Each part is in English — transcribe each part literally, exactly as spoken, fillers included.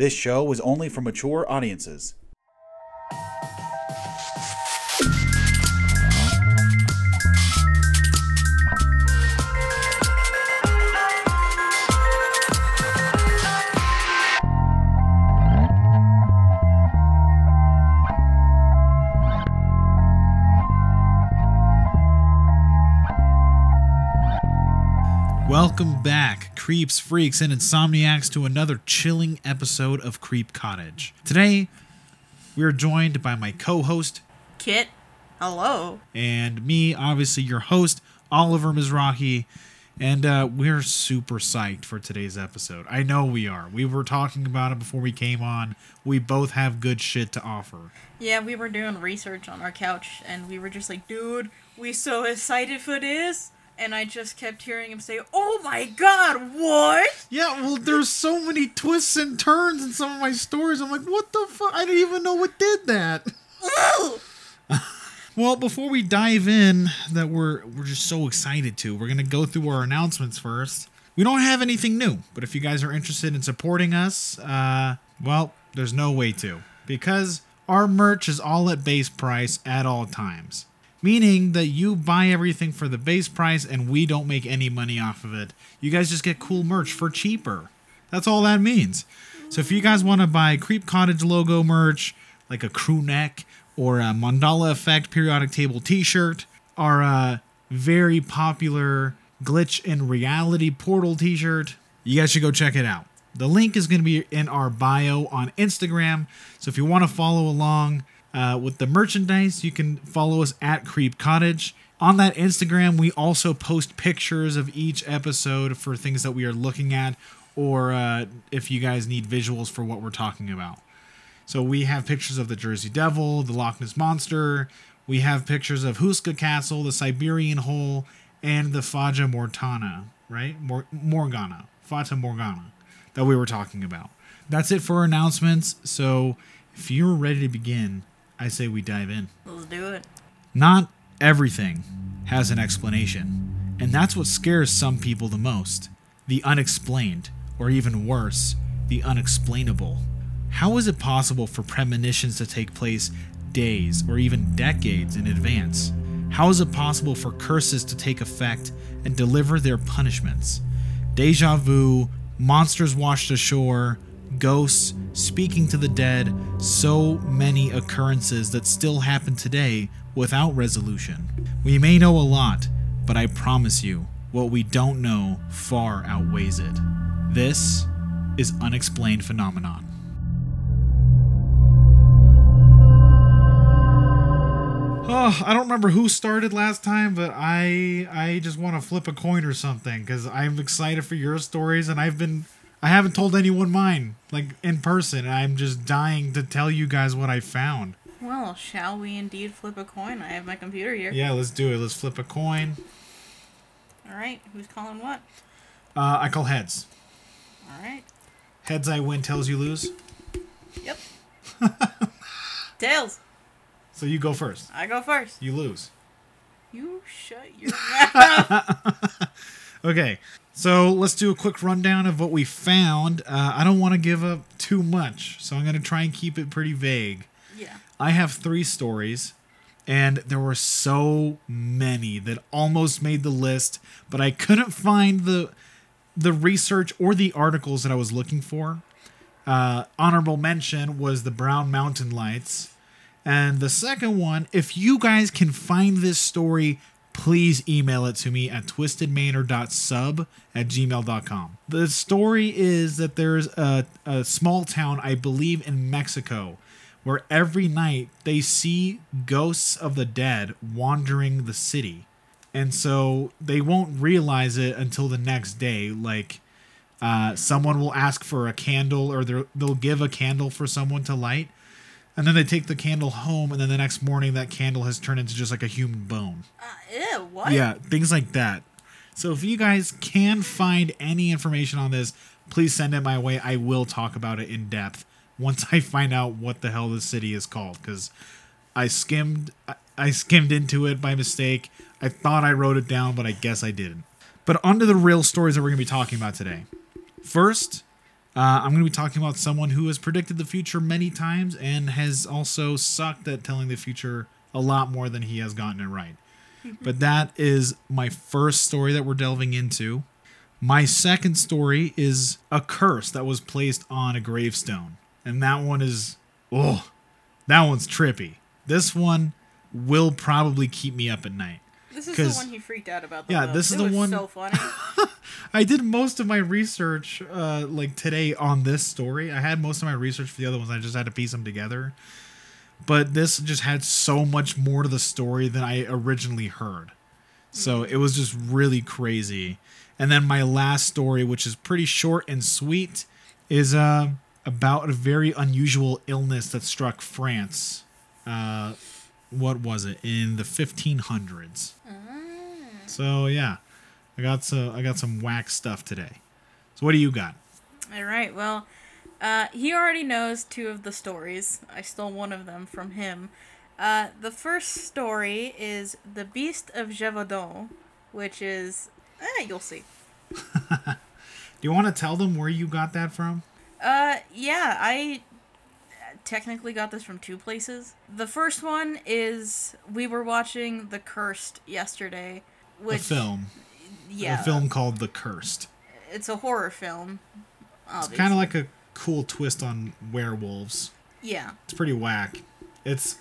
This show was only for mature audiences. Welcome back, creeps, freaks, and insomniacs, to another chilling episode of Creep Cottage. Today, we are joined by my co-host, Kit. Hello. And me, obviously, your host, Oliver Mizrahi. And uh, we're super psyched for today's episode. I know we are. We were talking about it before we came on. We both have good shit to offer. Yeah, we were doing research on our couch, and we were just like, dude, we so excited for this. And I just kept hearing him say, oh my god, what? Yeah, well, there's so many twists and turns in some of my stories. I'm like, what the fuck? I didn't even know what did that. Well, before we dive in, that we're we're just so excited to, we're going to go through our announcements first. We don't have anything new, but if you guys are interested in supporting us, uh, well, there's no way to. Because our merch is all at base price at all times. Meaning that you buy everything for the base price and we don't make any money off of it. You guys just get cool merch for cheaper. That's all that means. So if you guys want to buy Creep Cottage logo merch, like a crew neck or a Mandala Effect periodic table t-shirt, or a very popular Glitch in Reality Portal t-shirt, you guys should go check it out. The link is going to be in our bio on Instagram. So if you want to follow along, Uh, with the merchandise, you can follow us at Creep Cottage. On that Instagram, we also post pictures of each episode for things that we are looking at, or uh, if you guys need visuals for what we're talking about. So we have pictures of the Jersey Devil, the Loch Ness Monster. We have pictures of Huska Castle, the Siberian Hole, and the Fata Morgana, right? Mor- Morgana. Fata Morgana that we were talking about. That's it for announcements. So if you're ready to begin, I say we dive in. Let's do it. Not everything has an explanation, and that's what scares some people the most. The unexplained, or even worse, the unexplainable. How is it possible for premonitions to take place days or even decades in advance? How is it possible for curses to take effect and deliver their punishments? Deja vu, monsters washed ashore, ghosts, speaking to the dead, so many occurrences that still happen today without resolution. We may know a lot, but I promise you, what we don't know far outweighs it. This is Unexplained Phenomenon. Oh, I don't remember who started last time, but I I just want to flip a coin or something, because I'm excited for your stories, and I've been... I haven't told anyone mine, like, in person. I'm just dying to tell you guys what I found. Well, shall we indeed flip a coin? I have my computer here. Yeah, let's do it. Let's flip a coin. All right. Who's calling what? Uh, I call heads. All right. Heads I win, tails you lose? Yep. Tails. So you go first. I go first. You lose. You shut your mouth. Okay. So let's do a quick rundown of what we found. Uh, I don't want to give up too much, so I'm going to try and keep it pretty vague. Yeah. I have three stories, and there were so many that almost made the list, but I couldn't find the the research or the articles that I was looking for. Uh, honorable mention was the Brown Mountain Lights. And the second one, if you guys can find this story, please email it to me at twistedmanor dot sub at gmail dot com. The story is that there's a, a small town, I believe, in Mexico, where every night they see ghosts of the dead wandering the city. And so they won't realize it until the next day. Like, uh, someone will ask for a candle, or they'll give a candle for someone to light. And then they take the candle home, and then the next morning that candle has turned into just like a human bone. Uh, ew, what? Yeah, things like that. So if you guys can find any information on this, please send it my way. I will talk about it in depth once I find out what the hell this city is called, because I skimmed, I skimmed into it by mistake. I thought I wrote it down, but I guess I didn't. But onto the real stories that we're going to be talking about today. First, Uh, I'm going to be talking about someone who has predicted the future many times and has also sucked at telling the future a lot more than he has gotten it right. But that is my first story that we're delving into. My second story is a curse that was placed on a gravestone. And that one is, oh, that one's trippy. This one will probably keep me up at night. This is the one he freaked out about. Yeah, though. This is it the was one. So funny. I did most of my research, uh, like today on this story. I had most of my research for the other ones. I just had to piece them together. But this just had so much more to the story than I originally heard. So it was just really crazy. And then my last story, which is pretty short and sweet, is uh, about a very unusual illness that struck France. Uh, what was it? In the fifteen hundreds. Ah. So, yeah. I got some, I got some whack stuff today. So what do you got? All right, well... Uh, he already knows two of the stories. I stole one of them from him. Uh, the first story is The Beast of Gévaudan, which is... Eh, you'll see. Do you want to tell them where you got that from? Uh, yeah, I technically got this from two places. The first one is we were watching The Cursed yesterday. Which, a film. Yeah. A film called The Cursed. It's a horror film, obviously. It's kind of like a... cool twist on werewolves. Yeah. It's pretty whack. It's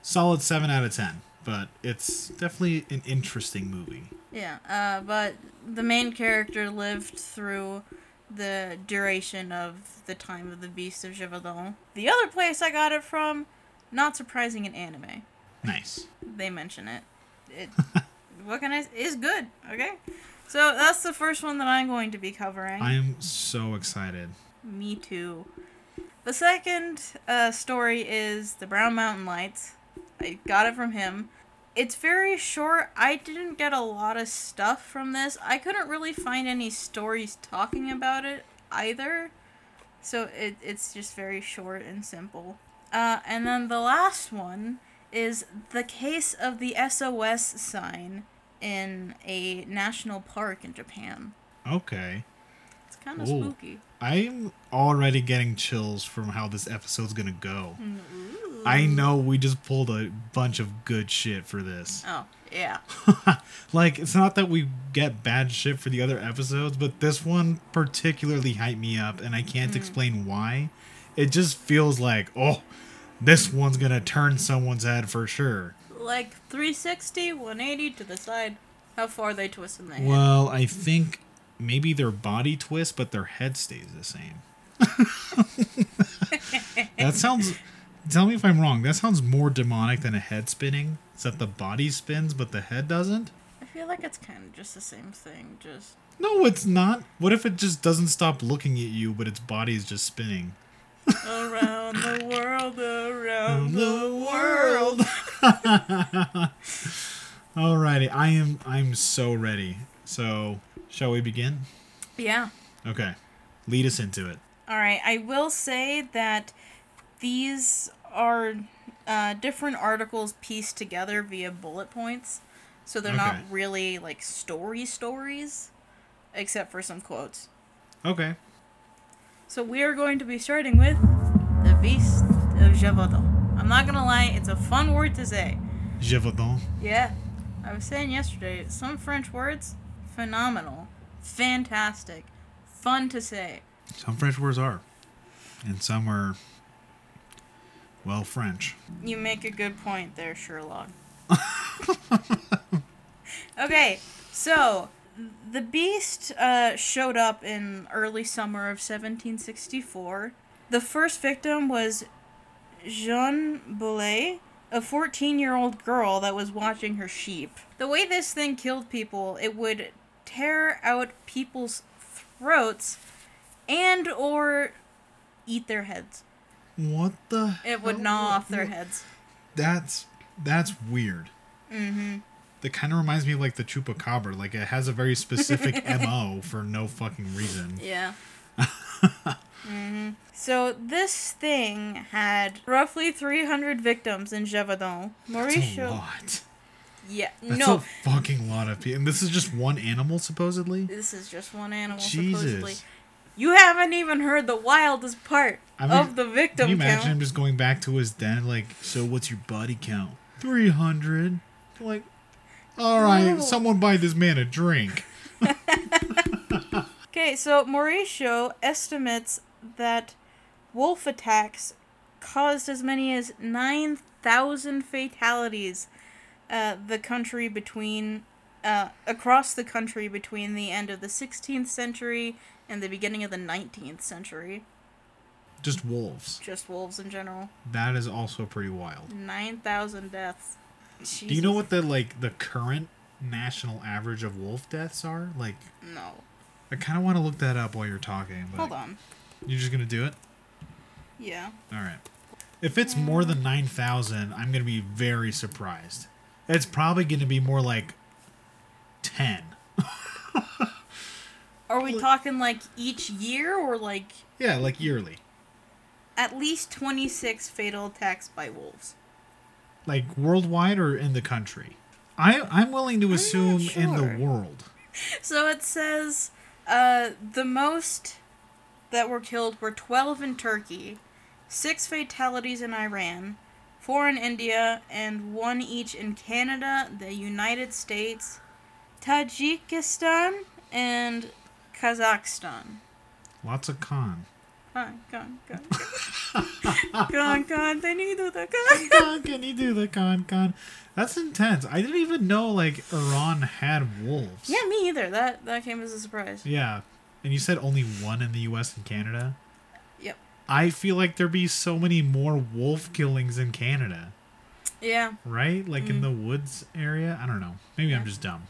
solid seven out of ten, but it's definitely an interesting movie. Yeah, uh, but the main character lived through the duration of the time of the Beast of Gévaudan. The other place I got it from, not surprising, an anime. Nice. They mention it. It what can I say? It's good, okay? So that's the first one that I'm going to be covering. I am so excited. Me too. The second uh, story is The Brown Mountain Lights. I got it from him. It's very short. I didn't get a lot of stuff from this. I couldn't really find any stories talking about it either. So it, it's just very short and simple. Uh, and then the last one is The Case of the S O S Sign in a national park in Japan. Okay. It's kind of spooky. I'm already getting chills from how this episode's gonna go. Ooh. I know we just pulled a bunch of good shit for this. Oh, yeah. Like, it's not that we get bad shit for the other episodes, but this one particularly hyped me up, and I can't mm. explain why. It just feels like, oh, this one's gonna turn someone's head for sure. Like, three sixty, one eighty to the side. How far are they twisting their head? Well, I think... maybe their body twists, but their head stays the same. That sounds... Tell me if I'm wrong. That sounds more demonic than a head spinning. It's that the body spins, but the head doesn't? I feel like it's kind of just the same thing. Just No, it's not. What if it just doesn't stop looking at you, but its body is just spinning? Around the world, around the world. Alrighty. I am, I'm so ready. So... shall we begin? Yeah. Okay. Lead us into it. All right. I will say that these are uh, different articles pieced together via bullet points. So they're okay. not really like story stories, except for some quotes. Okay. So we are going to be starting with The Beast of Gévaudan. I'm not going to lie. It's a fun word to say. Gévaudan? Yeah. I was saying yesterday, some French words... phenomenal, fantastic, fun to say. Some French words are, and some are, well, French. You make a good point there, Sherlock. Okay, so the Beast uh, showed up in early summer of seventeen sixty-four. The first victim was Jeanne Boulet, a fourteen-year-old girl that was watching her sheep. The way this thing killed people, it would tear out people's throats and or eat their heads. What the It would hell? Gnaw off their heads. That's that's weird. Mm-hmm. That kind of reminds me of, like, the Chupacabra. Like, it has a very specific M O for no fucking reason. Yeah. Mm-hmm. So this thing had roughly three hundred victims in Gévaudan. Mauricio... That's a lot. Yeah, That's no. That's a fucking lot of people. And this is just one animal, supposedly? This is just one animal, Jesus. supposedly. You haven't even heard the wildest part I mean, of the victim count. Can you imagine count. him just going back to his dad like, so what's your body count? three hundred. Like, all right, no. someone buy this man a drink. Okay, so Mauricio estimates that wolf attacks caused as many as nine thousand fatalities uh, the country between uh, across the country between the end of the sixteenth century and the beginning of the nineteenth century. Just wolves. Just wolves in general. That is also pretty wild. nine thousand deaths. Jesus. Do you know what the like the current national average of wolf deaths are? Like no. I kind of want to look that up while you're talking. But hold on. You're just gonna do it? Yeah. All right. If it's um, more than nine thousand, I'm gonna be very surprised. It's probably gonna be more like ten. Are we talking like each year or like? Yeah, like yearly. At least twenty-six fatal attacks by wolves. Like worldwide or in the country? I I'm willing to assume sure. in the world. So it says, uh, the most that were killed were twelve in Turkey, six fatalities in Iran, four in India, and one each in Canada, the United States, Tajikistan, and Kazakhstan. Lots of con. Con, con, con. Con, con, can you do the con? Con, can you do the con, con? That's intense. I didn't even know, like, Iran had wolves. Yeah, me either. That that came as a surprise. Yeah. And you said only one in the U S and Canada? Yep. I feel like there'd be so many more wolf killings in Canada. Yeah. Right? Like, mm. in the woods area? I don't know. Maybe yeah. I'm just dumb.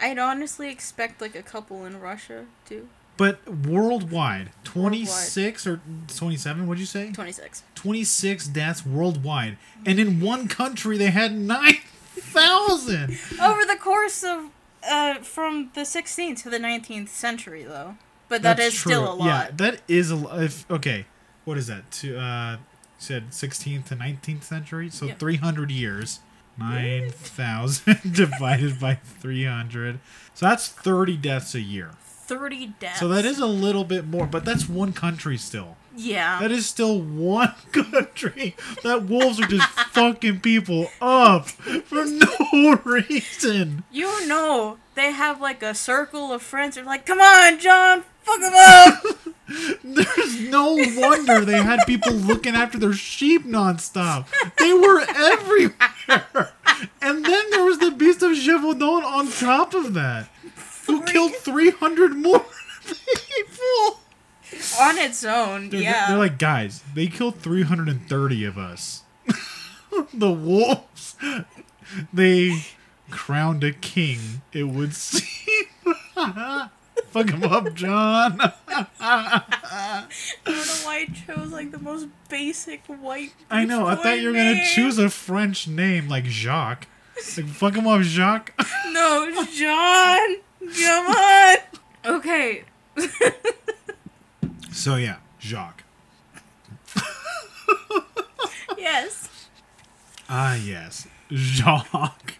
I'd honestly expect, like, a couple in Russia, too. But worldwide, twenty-six worldwide. Or twenty-seven, what'd you say? twenty-six. twenty-six deaths worldwide. And in one country, they had nine thousand! Over the course of, uh, from the sixteenth to the nineteenth century, though. But that That's is true. Still a lot. Yeah, that is a lot. Okay, what is that? To, uh, you said sixteenth to nineteenth century? So yep. three hundred years. nine thousand divided by three hundred. So that's thirty deaths a year. thirty deaths. So that is a little bit more, but that's one country still. Yeah. That is still one country. That wolves are just fucking people up for no reason. You know, they have like a circle of friends. They're like, come on, John, fuck them up. There's no wonder they had people looking after their sheep nonstop. They were everywhere. And then there was the Beast of Gévaudan on top of that. Who killed three hundred more people? On its own, they're, yeah. They're like, guys, they killed three hundred thirty of us. The wolves. They crowned a king, it would seem. Fuck him up, John. I don't know why I chose, like, the most basic white I know, I thought you were going to choose a French name, like Jacques. Like, fuck him up, Jacques. No, John. Come on! Okay. So, yeah. Jacques. Yes. Ah, yes. Jacques.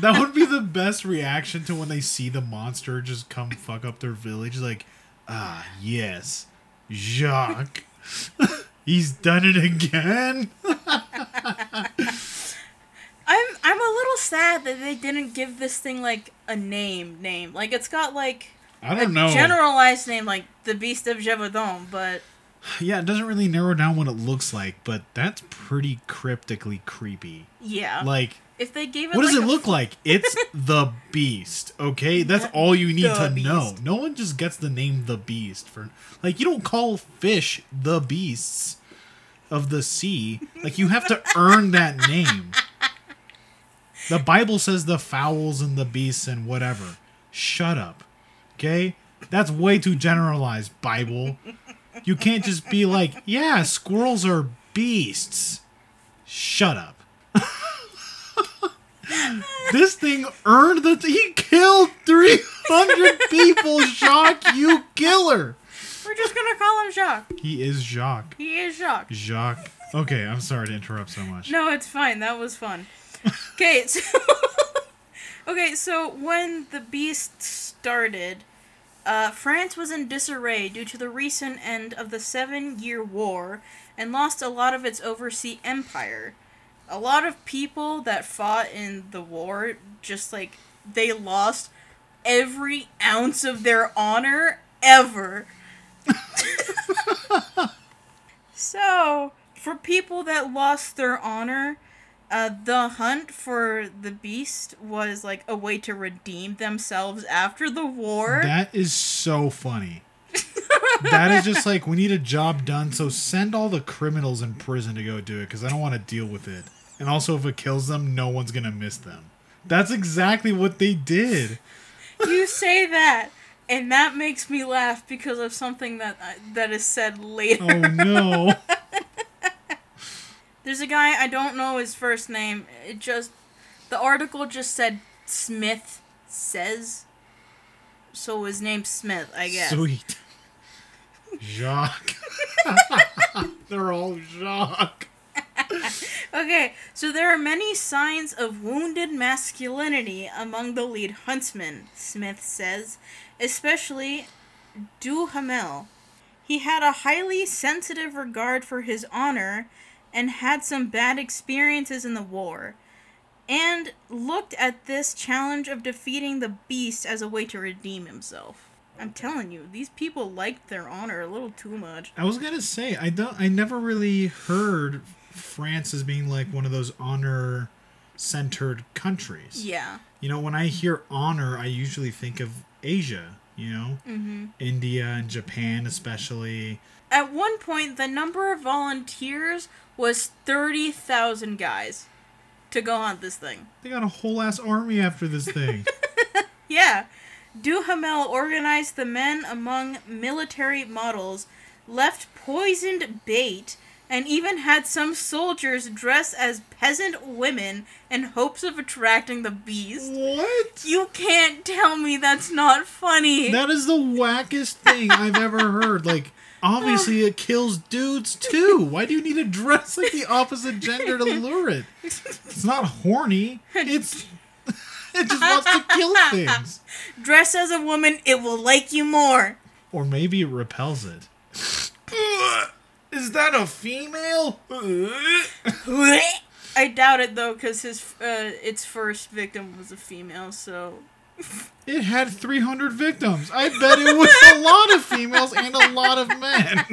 That would be the best reaction to when they see the monster just come fuck up their village. Like, ah, yes. Jacques. He's done it again. I'm I'm a little sad that they didn't give this thing, like, a name name. Like, it's got, like, I don't a know. generalized name, like the Beast of Gévaudan, but... Yeah, it doesn't really narrow down what it looks like, but that's pretty cryptically creepy. Yeah. Like... If they gave it, what like does it look f- like? It's the Beast, okay? That's all you need the to beast. know. No one just gets the name the Beast for... Like, you don't call fish the beasts of the sea. Like, you have to earn that name. The Bible says the fowls and the beasts and whatever. Shut up. Okay? That's way too generalized, Bible. You can't just be like, yeah, squirrels are beasts. Shut up. This thing earned the... T- he killed three hundred people, Jacques, you killer. We're just going to call him Jacques. He is Jacques. He is Jacques. Jacques. Okay, I'm sorry to interrupt so much. No, it's fine. That was fun. Okay, so Okay, so when the Beast started, uh, France was in disarray due to the recent end of the Seven-Year War and lost a lot of its overseas empire. A lot of people that fought in the war, just like, they lost every ounce of their honor ever. So, for people that lost their honor, uh, the hunt for the Beast was like a way to redeem themselves after the war. That is so funny. That is just like, we need a job done, so send all the criminals in prison to go do it, because I don't want to deal with it. And also, if it kills them, no one's going to miss them. That's exactly what they did. You say that, and that makes me laugh because of something that I, that is said later. Oh, no. There's a guy, I don't know his first name. It just, the article just said Smith says. So his name's Smith, I guess. Sweet. Jacques. They're all Jacques. Okay, so there are many signs of wounded masculinity among the lead huntsmen, Smith says, especially Duhamel. He had a highly sensitive regard for his honor and had some bad experiences in the war, and looked at this challenge of defeating the Beast as a way to redeem himself. I'm telling you, these people liked their honor a little too much. I was gonna say, I don't, I never really heard France as being like one of those honor-centered countries. Yeah. You know, when I hear honor, I usually think of Asia. You know, mm-hmm. India and Japan, especially. At one point, the number of volunteers was thirty thousand guys to go hunt this thing. They got a whole ass army after this thing. Yeah. Duhamel organized the men among military models, left poisoned bait, and even had some soldiers dress as peasant women in hopes of attracting the Beast. What? You can't tell me that's not funny. That is the wackest thing I've ever heard. Like, obviously it kills dudes too. Why do you need to dress like the opposite gender to lure it? It's not horny. It's... It just wants to kill things. Dress as a woman, it will like you more. Or maybe it repels it. Is that a female? I doubt it, though, because his uh, its first victim was a female, so... It had three hundred victims. I bet it was a lot of females and a lot of men.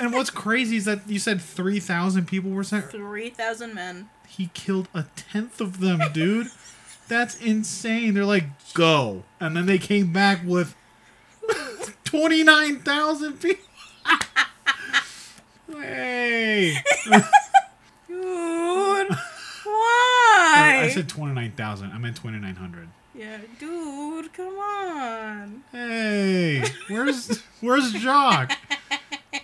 And what's crazy is that you said three thousand people were sent? three thousand men. He killed a tenth of them, dude. That's insane. They're like, go. And then they came back with twenty-nine thousand people. Hey. Dude. Why? I said twenty-nine thousand. I meant twenty-nine hundred. Yeah, dude, come on. Hey. Where's where's Jacques?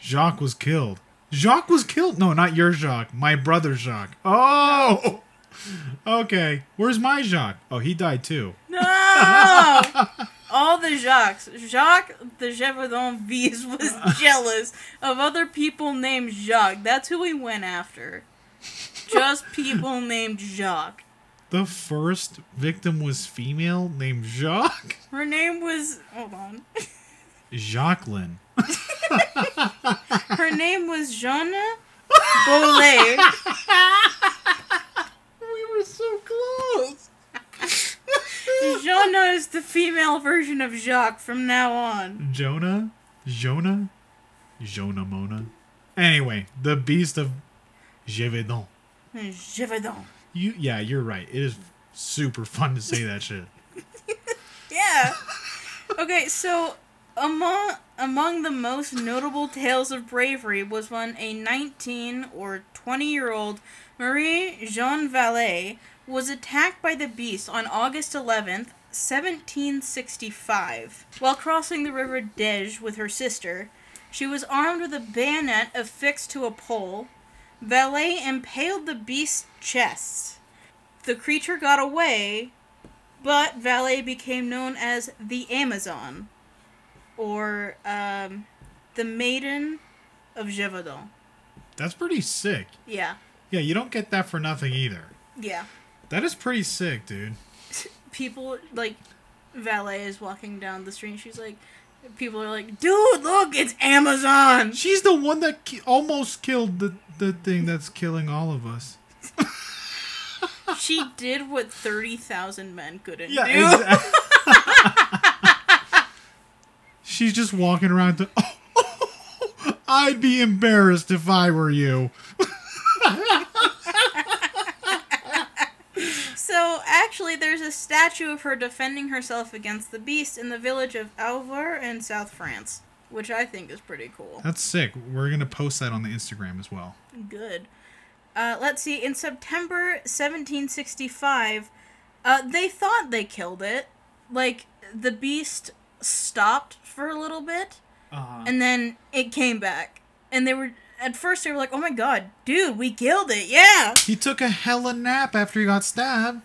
Jacques was killed. Jacques was killed. No, not your Jacques. My brother Jacques. Oh! Okay. Where's my Jacques? Oh, he died too. No! All the Jacques. Jacques de Gévaudan-Vise was jealous of other people named Jacques. That's who he went after. Just people named Jacques. The first victim was female named Jacques? Her name was... Hold on. Jacqueline. Her name was Jeanne Boulet. We were so close. Jonah is the female version of Jacques from now on. Jonah? Jonah? Jonah Mona? Anyway, the Beast of Gévaudan. Gévaudan. You, yeah, you're right. It is super fun to say that shit. Yeah. Okay, so... Among among the most notable tales of bravery was when a nineteen or twenty-year-old Marie-Jeanne Valet was attacked by the Beast on August eleventh, seventeen sixty-five. While crossing the river Dej with her sister, she was armed with a bayonet affixed to a pole. Valet impaled the Beast's chest. The creature got away, but Valet became known as the Amazon. Or, um, the Maiden of Gévaudan. That's pretty sick. Yeah. Yeah, you don't get that for nothing either. Yeah. That is pretty sick, dude. people, like, Valet is walking down the street and she's like, people are like, dude, look, it's Amazon! She's the one that ki- almost killed the, the thing that's killing all of us. She did what thirty thousand men couldn't yeah, do. Exactly. She's just walking around to, oh, oh, oh, I'd be embarrassed if I were you. So, actually, there's a statue of her defending herself against the beast in the village of Alvar in South France, which I think is pretty cool. That's sick. We're going to post that on the Instagram as well. Good. Uh, let's see. In September seventeen sixty-five, uh, they thought they killed it. Like, the beast stopped for a little bit, uh-huh. and then it came back. And they were... At first, they were like, oh my god, dude, we killed it, yeah! He took a hella nap after he got stabbed.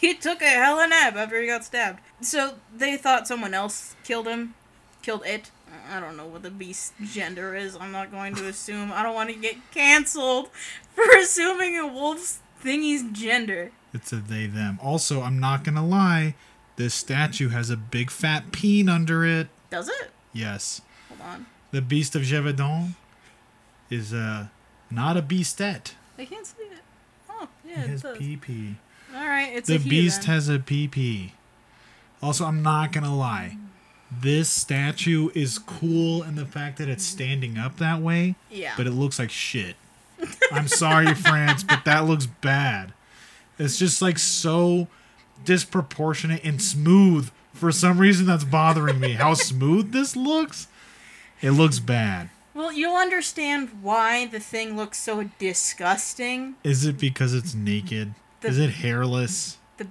He took a hella nap after he got stabbed. So, they thought someone else killed him. Killed it. I don't know what the beast's gender is. I'm not going to assume. I don't want to get cancelled for assuming a wolf's thingy's gender. It's a they, them. Also, I'm not gonna lie, this statue has a big fat peen under it. Does it? Yes. Hold on. The Beast of Gévaudan is uh, not a beastette. I can't see it. Oh, yeah, it, it has does. P P. All right, it's the a The beast then. Has a P P. Also, I'm not going to lie. This statue is cool in the fact that it's standing up that way. Yeah. But it looks like shit. I'm sorry, France, but that looks bad. It's just like so disproportionate and smooth. For some reason, that's bothering me. How smooth this looks? It looks bad. Well, you'll understand why the thing looks so disgusting. Is it because it's naked? The, Is it hairless? The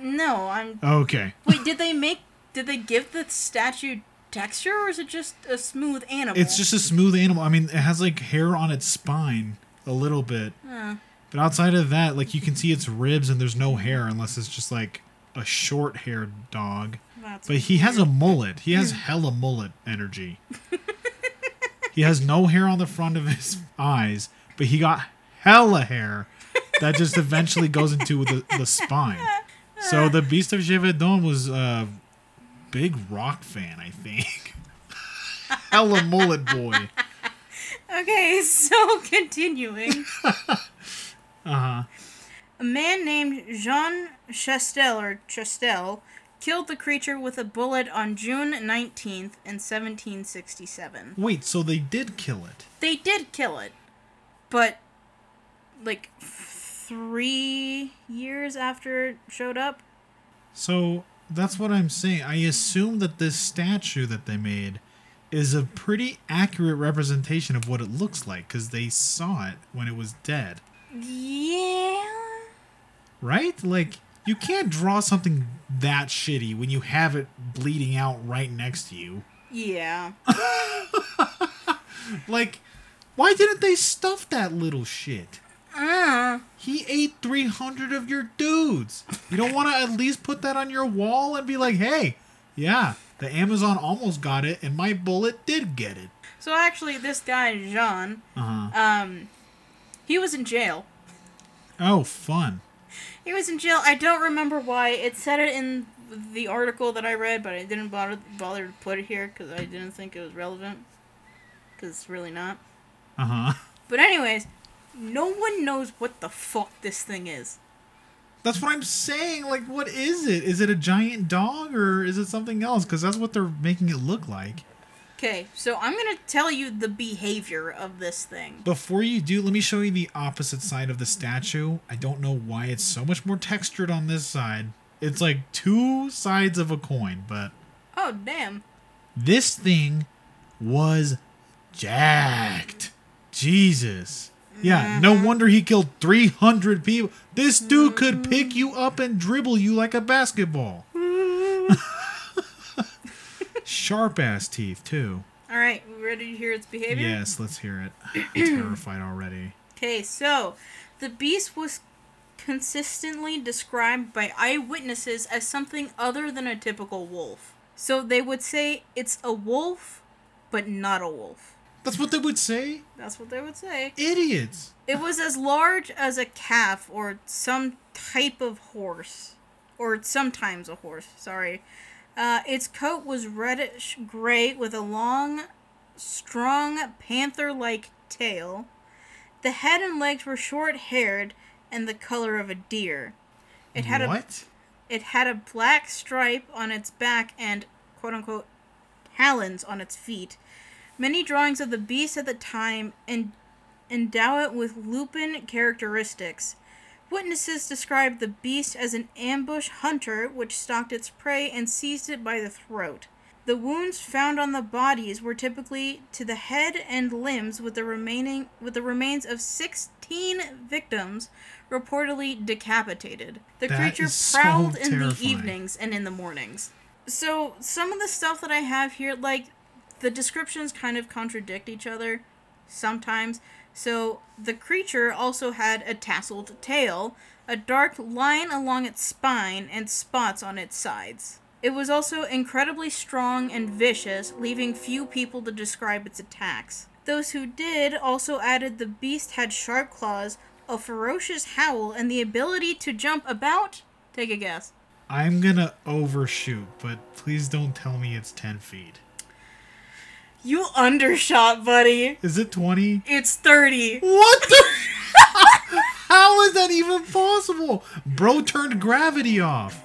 No, I'm... Okay. Wait, did they make... Did they give the statue texture, or is it just a smooth animal? It's just a smooth animal. I mean, it has, like, hair on its spine a little bit. Huh. But outside of that, like, you can see its ribs, and there's no hair unless it's just, like, a short-haired dog. That's but weird. He has a mullet. He has hella mullet energy. He has no hair on the front of his eyes, but he got hella hair that just eventually goes into the, the spine. So the Beast of Gévaudan was a big rock fan, I think. Hella mullet boy. Okay, so continuing. Uh-huh. A man named Jean Chastel, or Chastel, killed the creature with a bullet on June nineteenth in seventeen sixty-seven. Wait, so they did kill it? They did kill it. But, like, three years after it showed up? So, that's what I'm saying. I assume that this statue that they made is a pretty accurate representation of what it looks like, because they saw it when it was dead. Yeah. Right? Like... You can't draw something that shitty when you have it bleeding out right next to you. Yeah. Like, why didn't they stuff that little shit? Uh. He ate three hundred of your dudes. You don't want to at least put that on your wall and be like, hey, yeah, the Amazon almost got it and my bullet did get it. So actually, this guy, Jean, uh-huh. um, he was in jail. Oh, fun. He was in jail. I don't remember why. It said it in the article that I read, but I didn't bother, bother to put it here because I didn't think it was relevant. Because it's really not. Uh-huh. But anyways, no one knows what the fuck this thing is. That's what I'm saying. Like, what is it? Is it a giant dog or is it something else? Because that's what they're making it look like. Okay, so I'm going to tell you the behavior of this thing. Before you do, let me show you the opposite side of the statue. I don't know why it's so much more textured on this side. It's like two sides of a coin, but... Oh, damn. This thing was jacked. Jesus. Yeah, no wonder he killed three hundred people. This dude could pick you up and dribble you like a basketball. Sharp-ass teeth, too. All right, we ready to hear its behavior? Yes, let's hear it. I'm terrified already. Okay, so, the beast was consistently described by eyewitnesses as something other than a typical wolf. So they would say it's a wolf, but not a wolf. That's what they would say? That's what they would say. Idiots! It was as large as a calf or some type of horse. or sometimes a horse, sorry. Uh, its coat was reddish gray with a long, strong, panther-like tail. The head and legs were short-haired and the color of a deer. It had what? A, it had a black stripe on its back and, quote-unquote, talons on its feet. Many drawings of the beast at the time and endow it with lupin characteristics. Witnesses described the beast as an ambush hunter which stalked its prey and seized it by the throat. The wounds found on the bodies were typically to the head and limbs, with the remaining with the remains of sixteen victims reportedly decapitated. The that creature prowled so in terrifying. The evenings and in the mornings. So some of the stuff that I have here, like, the descriptions kind of contradict each other sometimes. So the creature also had a tasseled tail, a dark line along its spine, and spots on its sides. It was also incredibly strong and vicious, leaving few people to describe its attacks. Those who did also added the beast had sharp claws, a ferocious howl, and the ability to jump about... Take a guess. I'm gonna overshoot, but please don't tell me it's ten feet. You undershot, buddy. Is it twenty? It's thirty. What the? How is that even possible? Bro turned gravity off.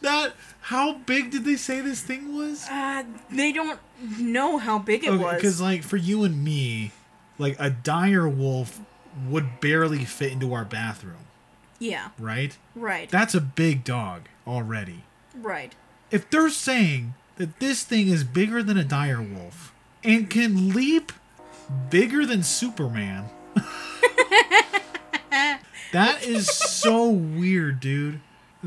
That. How big did they say this thing was? Uh, they don't know how big it okay, was. Because, like, for you and me, like, a dire wolf would barely fit into our bathroom. Yeah. Right? Right. That's a big dog already. Right. If they're saying that this thing is bigger than a dire wolf and can leap bigger than Superman. That is so weird, dude.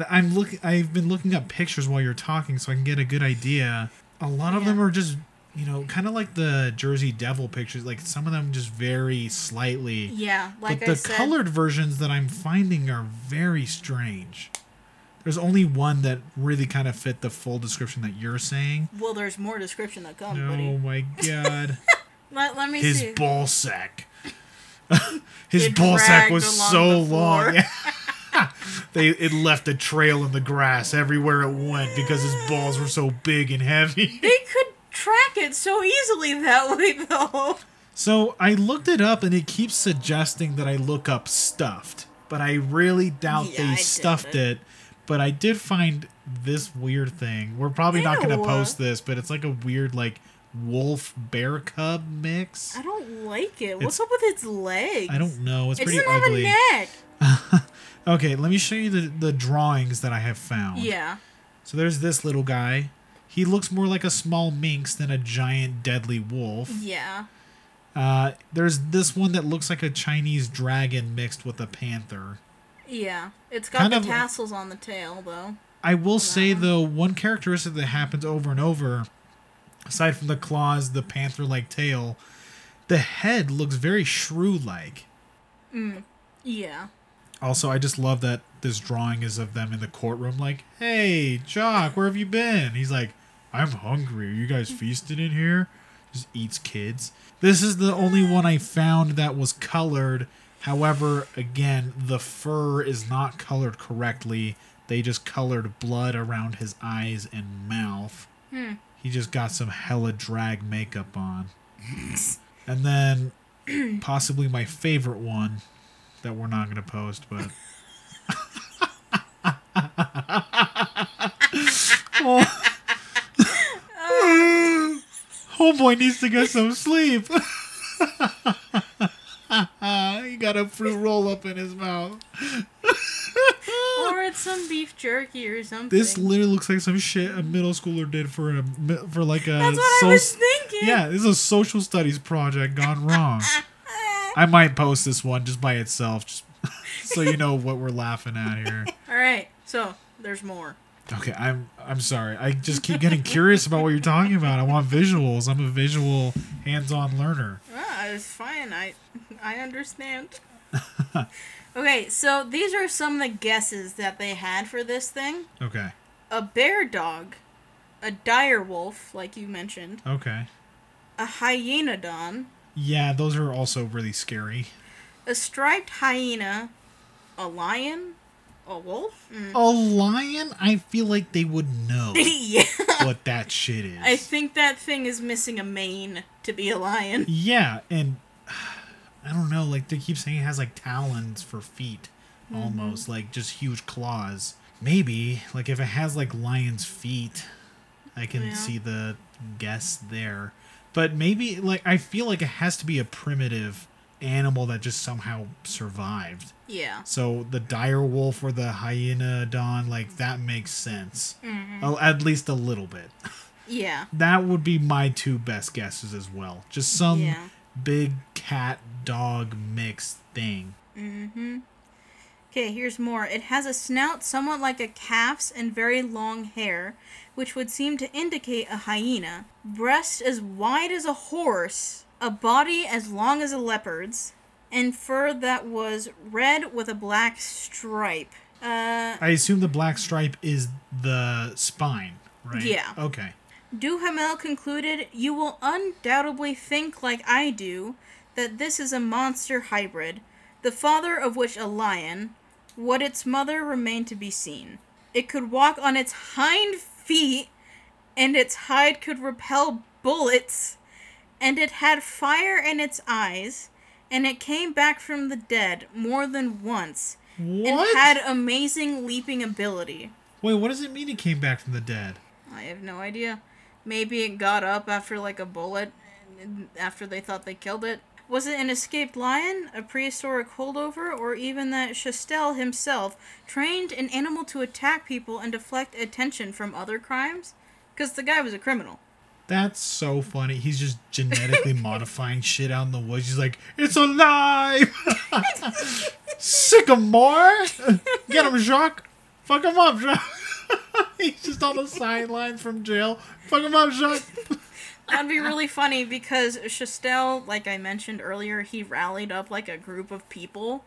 I'm look I've been looking up pictures while you're talking so I can get a good idea. A lot of yeah. them are just, you know, kind of like the Jersey Devil pictures, like some of them just vary slightly. Yeah, like but I the said, colored versions that I'm finding are very strange. There's only one that really kind of fit the full description that you're saying. Well, there's more description that comes, buddy. Oh, my God. let, let me His see. His ball sack. His it ball sack was so long. they It left a trail in the grass everywhere it went because his balls were so big and heavy. They could track it so easily that way, though. So I looked it up, and it keeps suggesting that I look up stuffed. But I really doubt yeah, they I stuffed it. it. But I did find this weird thing. We're probably Ew. not going to post this, but it's like a weird, like, wolf-bear cub mix. I don't like it. It's, What's up with its legs? I don't know. It's it pretty ugly. It doesn't have a neck. Okay, let me show you the, the drawings that I have found. Yeah. So there's this little guy. He looks more like a small minx than a giant deadly wolf. Yeah. Uh, there's this one that looks like a Chinese dragon mixed with a panther. Yeah, it's got kind the of, tassels on the tail, though. I will say, though, one characteristic that happens over and over, aside from the claws, the panther-like tail, the head looks very shrew-like. Mm, yeah. Also, I just love that this drawing is of them in the courtroom, like, "Hey, Jock, where have you been?" He's like, "I'm hungry. Are you guys feasted in here?" Just eats kids. This is the only one I found that was colored. However, again, the fur is not colored correctly. They just colored blood around his eyes and mouth. Hmm. He just got some hella drag makeup on. And then, possibly my favorite one that we're not going to post, but... oh. oh. Homeboy needs to get some sleep. He got a fruit roll-up in his mouth. Or it's some beef jerky or something. This literally looks like some shit a middle schooler did for a, for like a... That's what so- I was thinking. Yeah, this is a social studies project gone wrong. I might post this one just by itself, just so you know what we're laughing at here. All right, so there's more. Okay, I'm I'm sorry. I just keep getting curious about what you're talking about. I want visuals. I'm a visual, hands-on learner. Ah, it's fine. I I understand. Okay, so these are some of the guesses that they had for this thing. Okay. A bear dog, a dire wolf, like you mentioned. Okay. A hyenodon. Yeah, those are also really scary. A striped hyena, a lion, A wolf? Mm. A lion? I feel like they would know yeah. what that shit is. I think that thing is missing a mane to be a lion. Yeah, and I don't know, like they keep saying it has like talons for feet, mm-hmm. almost, like just huge claws. Maybe, like if it has like lion's feet, I can yeah. see the guess there. But maybe, like, I feel like it has to be a primitive animal that just somehow survived. Yeah. So the dire wolf or the hyenodon, like, that makes sense. Mm-hmm. Oh, at least a little bit. Yeah. That would be my two best guesses as well. Just some yeah. big cat-dog mix thing. Mm-hmm. Okay, here's more. It has a snout somewhat like a calf's and very long hair, which would seem to indicate a hyena. Breast as wide as a horse, a body as long as a leopard's, and fur that was red with a black stripe. Uh, I assume the black stripe is the spine, right? Yeah. Okay. Duhamel concluded, "You will undoubtedly think, like I do, that this is a monster hybrid, the father of which a lion. What its mother remained to be seen. It could walk on its hind feet, and its hide could repel bullets, and it had fire in its eyes, and it came back from the dead more than once, what? and had amazing leaping ability." Wait, what does it mean it came back from the dead? I have no idea. Maybe it got up after, like, a bullet, after they thought they killed it. Was it an escaped lion, a prehistoric holdover, or even that Chastel himself trained an animal to attack people and deflect attention from other crimes? Because the guy was a criminal. That's so funny. He's just genetically modifying shit out in the woods. He's like, it's alive! Sycamore! Get him, Jacques! Fuck him up, Jacques! He's just on the sidelines from jail. Fuck him up, Jacques! That'd be really funny because Chastel, like I mentioned earlier, he rallied up like a group of people,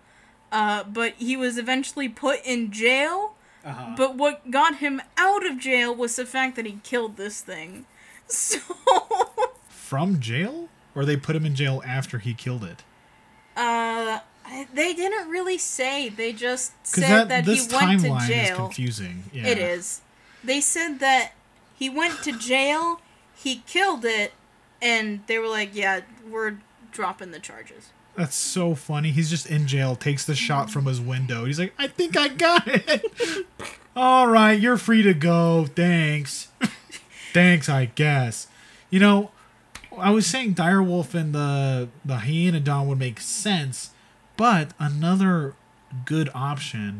uh, but he was eventually put in jail. Uh-huh. But what got him out of jail was the fact that he killed this thing. So from jail, or they put him in jail after he killed it. Uh, they didn't really say. They just said that, that he went to jail. This timeline is confusing. Yeah. It is. They said that he went to jail. He killed it, and they were like, yeah, we're dropping the charges. That's so funny. He's just in jail, takes the shot from his window. He's like, I think I got it. All right, you're free to go. Thanks. Thanks, I guess. You know, I was saying direwolf and the, the hyenodon would make sense, but another good option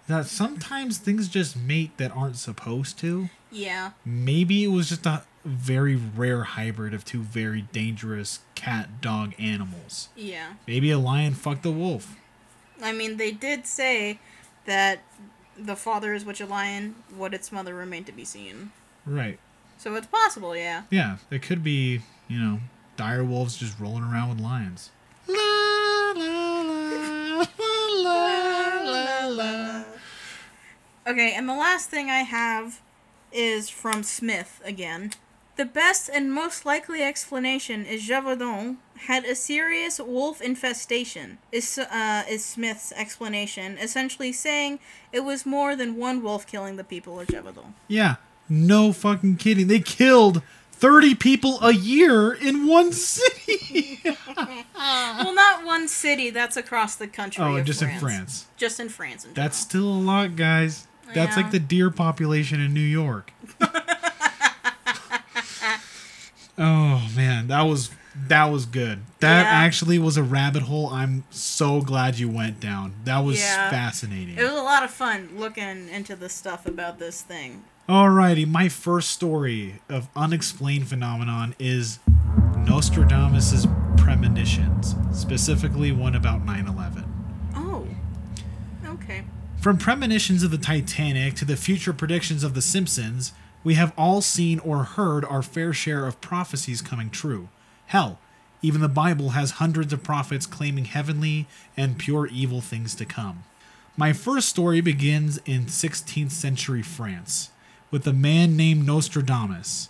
is that sometimes things just mate that aren't supposed to. Yeah. Maybe it was just a very rare hybrid of two very dangerous cat-dog animals. Yeah. Maybe a lion fucked a wolf. I mean, they did say that the father is which a lion, what its mother remained to be seen. Right. So it's possible, yeah. Yeah, it could be, you know, dire wolves just rolling around with lions. La la la la la la. Okay, and the last thing I have is from Smith again. The best and most likely explanation is Gévaudan had a serious wolf infestation, is, uh, is Smith's explanation, essentially saying it was more than one wolf killing the people of Gévaudan. Yeah, no fucking kidding. They killed thirty people a year in one city. Well, not one city. That's across the country. Oh, just France. in France. Just in France. In that's still a lot, guys. That's yeah. like the deer population in New York. Oh man, that was that was good. That yeah. actually was a rabbit hole. I'm so glad you went down. That was yeah. fascinating. It was a lot of fun looking into the stuff about this thing. Alrighty, my first story of unexplained phenomenon is Nostradamus's premonitions, specifically one about nine eleven. Oh, okay. From premonitions of the Titanic to the future predictions of The Simpsons, we have all seen or heard our fair share of prophecies coming true. Hell, even the Bible has hundreds of prophets claiming heavenly and pure evil things to come. My first story begins in sixteenth century France, with a man named Nostradamus.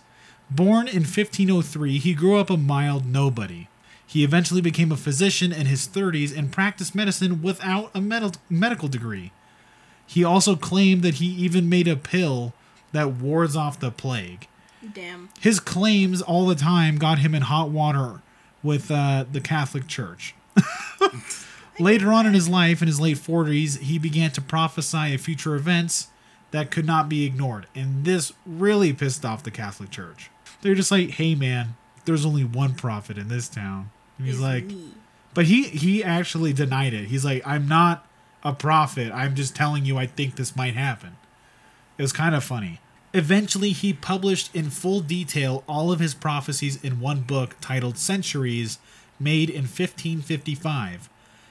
Born in fifteen oh three, he grew up a mild nobody. He eventually became a physician in his thirties and practiced medicine without a med- medical degree. He also claimed that he even made a pill that wards off the plague. Damn. His claims all the time got him in hot water with uh, the Catholic Church. Later on in his life, in his late forties, he began to prophesy of future events that could not be ignored. And this really pissed off the Catholic Church. They're just like, hey, man, there's only one prophet in this town. And he's it's like, me. But he, he actually denied it. He's like, I'm not a prophet. I'm just telling you I think this might happen. It was kind of funny. Eventually, he published in full detail all of his prophecies in one book titled Centuries, made in fifteen fifty-five.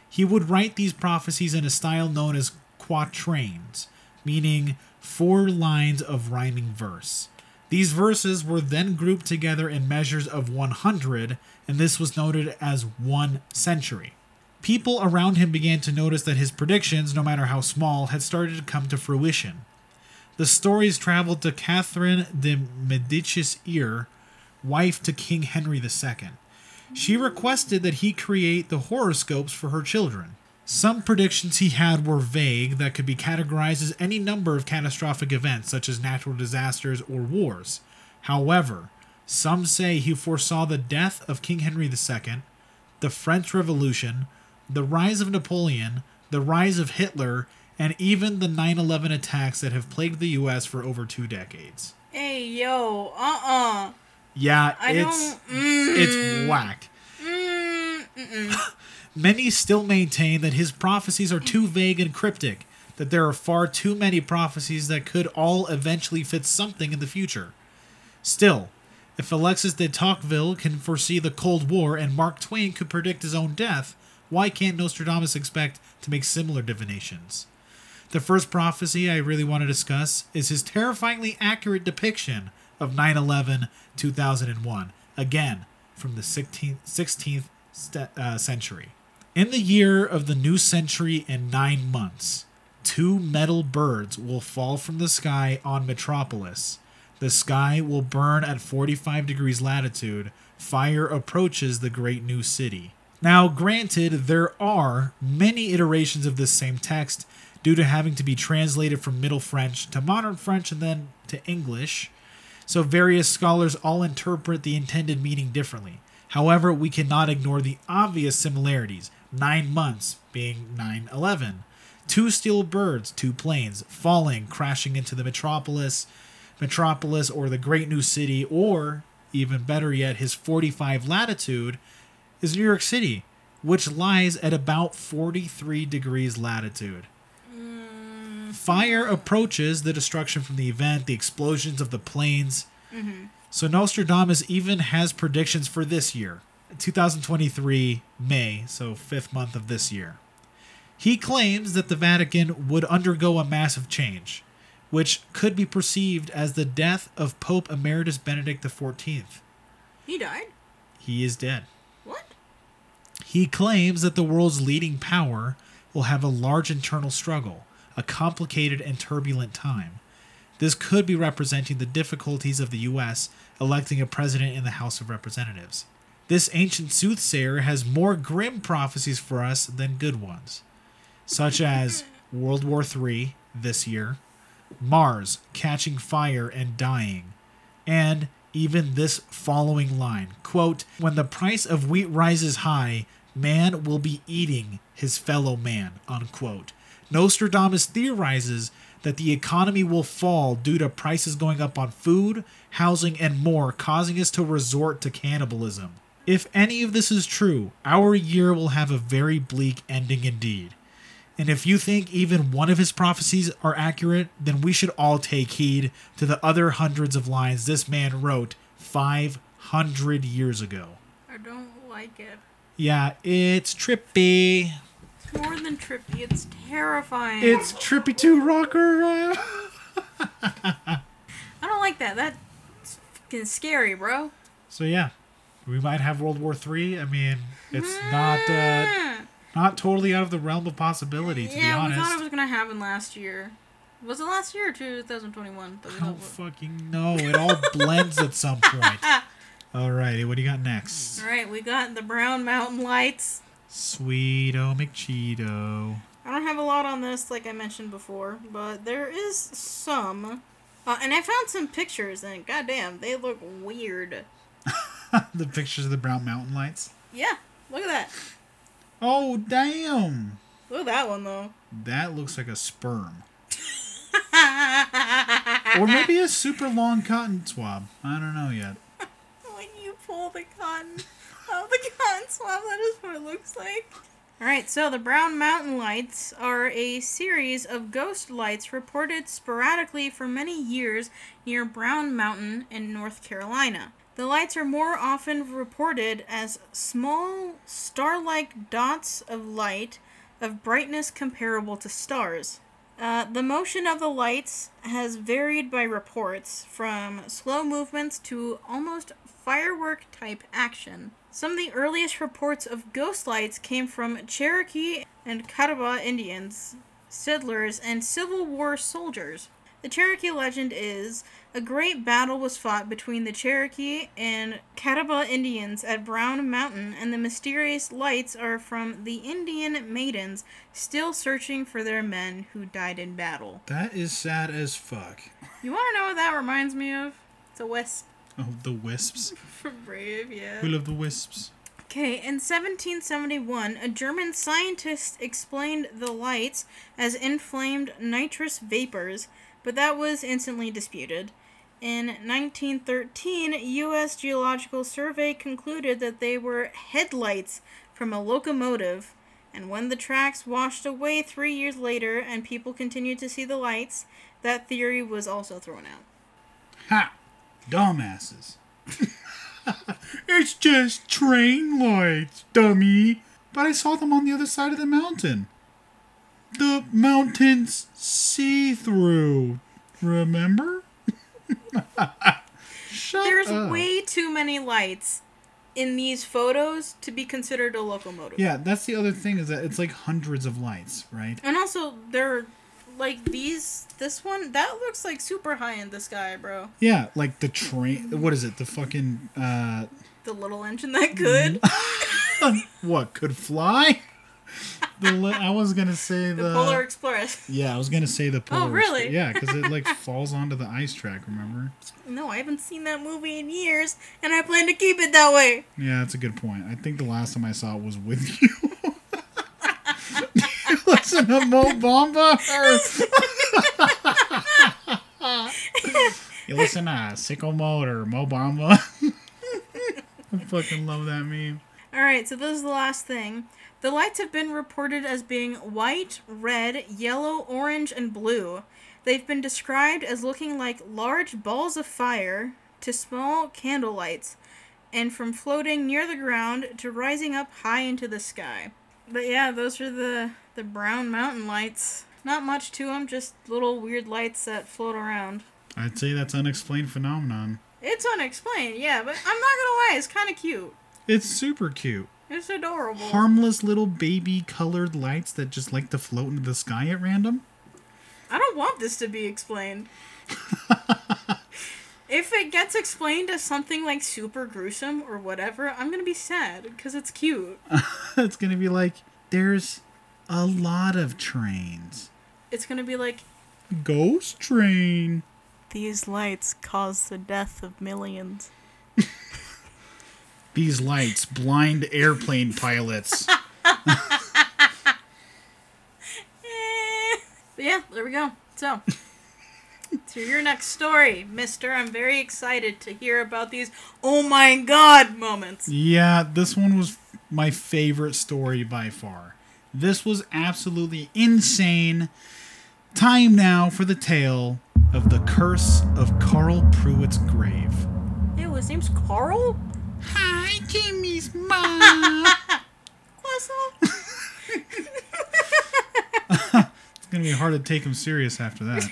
He would write these prophecies in a style known as quatrains, meaning four lines of rhyming verse. These verses were then grouped together in measures of one hundred, and this was noted as one century. People around him began to notice that his predictions, no matter how small, had started to come to fruition. The stories traveled to Catherine de Medici's ear, wife to King Henry the Second. She requested that he create the horoscopes for her children. Some predictions he had were vague that could be categorized as any number of catastrophic events, such as natural disasters or wars. However, some say he foresaw the death of King Henry the Second, the French Revolution, the rise of Napoleon, the rise of Hitler, and even the nine eleven attacks that have plagued the U S for over two decades. Hey, yo, uh-uh. Yeah, I it's, mm, it's whack. Mm, Many still maintain that his prophecies are too vague and cryptic, that there are far too many prophecies that could all eventually fit something in the future. Still, if Alexis de Tocqueville can foresee the Cold War and Mark Twain could predict his own death, why can't Nostradamus expect to make similar divinations? The first prophecy I really want to discuss is his terrifyingly accurate depiction of nine eleven two thousand one, again from the sixteenth, sixteenth st- uh, century. In the year of the new century and nine months, two metal birds will fall from the sky on Metropolis. The sky will burn at forty-five degrees latitude. Fire approaches the great new city. Now, granted, there are many iterations of this same text due to having to be translated from Middle French to Modern French and then to English, so various scholars all interpret the intended meaning differently. However, we cannot ignore the obvious similarities, nine months being nine eleven, two steel birds, two planes, falling, crashing into the metropolis, metropolis or the great new city, or, even better yet, his forty-five latitude, is New York City, which lies at about forty-three degrees latitude. Mm. Fire approaches the destruction from the event, the explosions of the planes. Mm-hmm. So Nostradamus even has predictions for this year, two thousand twenty-three, May, so fifth month of this year. He claims that the Vatican would undergo a massive change, which could be perceived as the death of Pope Emeritus Benedict the fourteenth. He died? He is dead. He claims that the world's leading power will have a large internal struggle, a complicated and turbulent time. This could be representing the difficulties of the U S electing a president in the House of Representatives. This ancient soothsayer has more grim prophecies for us than good ones, such as World War Three this year, Mars catching fire and dying, and even this following line, quote, "When the price of wheat rises high, man will be eating his fellow man," unquote. Nostradamus theorizes that the economy will fall due to prices going up on food, housing, and more, causing us to resort to cannibalism. If any of this is true, our year will have a very bleak ending indeed. And if you think even one of his prophecies are accurate, then we should all take heed to the other hundreds of lines this man wrote five hundred years ago. I don't like it. Yeah, it's trippy. It's more than trippy. It's terrifying. It's trippy too, rocker. I don't like that. That's fucking scary, bro. So, yeah. We might have World War Three. I mean, it's not... Uh, Not totally out of the realm of possibility, to yeah, be honest. Yeah, we thought it was going to happen last year. Was it last year or two thousand twenty-one? I don't fucking know. It all blends at some point. All righty, what do you got next? All right, we got the Brown Mountain Lights. Sweet-o McCheeto. I don't have a lot on this, like I mentioned before, but there is some. Uh, and I found some pictures, and goddamn, they look weird. The pictures of the Brown Mountain Lights? Yeah, look at that. Oh, damn. Look at that one, though. That looks like a sperm. Or maybe a super long cotton swab. I don't know yet. When you pull the cotton out the cotton swab, that is what it looks like. Alright, so the Brown Mountain Lights are a series of ghost lights reported sporadically for many years near Brown Mountain in North Carolina. The lights are more often reported as small, star-like dots of light of brightness comparable to stars. Uh, the motion of the lights has varied by reports, from slow movements to almost firework-type action. Some of the earliest reports of ghost lights came from Cherokee and Catawba Indians, settlers, and Civil War soldiers. The Cherokee legend is, a great battle was fought between the Cherokee and Catawba Indians at Brown Mountain, and the mysterious lights are from the Indian maidens still searching for their men who died in battle. That is sad as fuck. You want to know what that reminds me of? It's a wisp. Oh, the wisps. From Brave, yeah. We love the wisps. Okay, in seventeen seventy-one, a German scientist explained the lights as inflamed nitrous vapors, but that was instantly disputed. In nineteen thirteen, U S Geological Survey concluded that they were headlights from a locomotive, and when the tracks washed away three years later and people continued to see the lights, that theory was also thrown out. Ha! Dumbasses. It's just train lights, dummy. But I saw them on the other side of the mountain. The mountains see through. Remember? Shut There's up. Way too many lights in these photos to be considered a locomotive. Yeah, that's the other thing, is that it's like hundreds of lights, right? And also, they're like these. This one that looks like super high in the sky, bro. Yeah, like the train. What is it? The fucking uh. The little engine that could. What could fly? The li- I was going to say the... The Polar Express. Yeah, I was going to say the Polar Express. Oh, really? Express. Yeah, because it, like, falls onto the ice track, remember? No, I haven't seen that movie in years, and I plan to keep it that way. Yeah, that's a good point. I think the last time I saw it was with you. You listen to Mo Bamba? Or... you listen to Sicko Mode or Mo Bamba? I fucking love that meme. All right, so this is the last thing. The lights have been reported as being white, red, yellow, orange, and blue. They've been described as looking like large balls of fire to small candle lights, and from floating near the ground to rising up high into the sky. But yeah, those are the, the Brown Mountain Lights. Not much to them, just little weird lights that float around. I'd say that's unexplained phenomenon. It's unexplained, yeah, but I'm not gonna lie, it's kind of cute. It's super cute. It's adorable. Harmless little baby colored lights that just like to float into the sky at random. I don't want this to be explained. If it gets explained as something like super gruesome or whatever, I'm going to be sad because it's cute. It's going to be like, there's a lot of trains. It's going to be like, ghost train. These lights cause the death of millions. These lights blind airplane pilots. Yeah, there we go. So, to your next story, mister. I'm very excited to hear about these oh my god moments. Yeah, this one was my favorite story by far. This was absolutely insane. Time now for the tale of the curse of Carl Pruitt's grave. Ew, his name's Carl? Hi, Kimmy's mom. What's up? It's going to be hard to take him serious after that.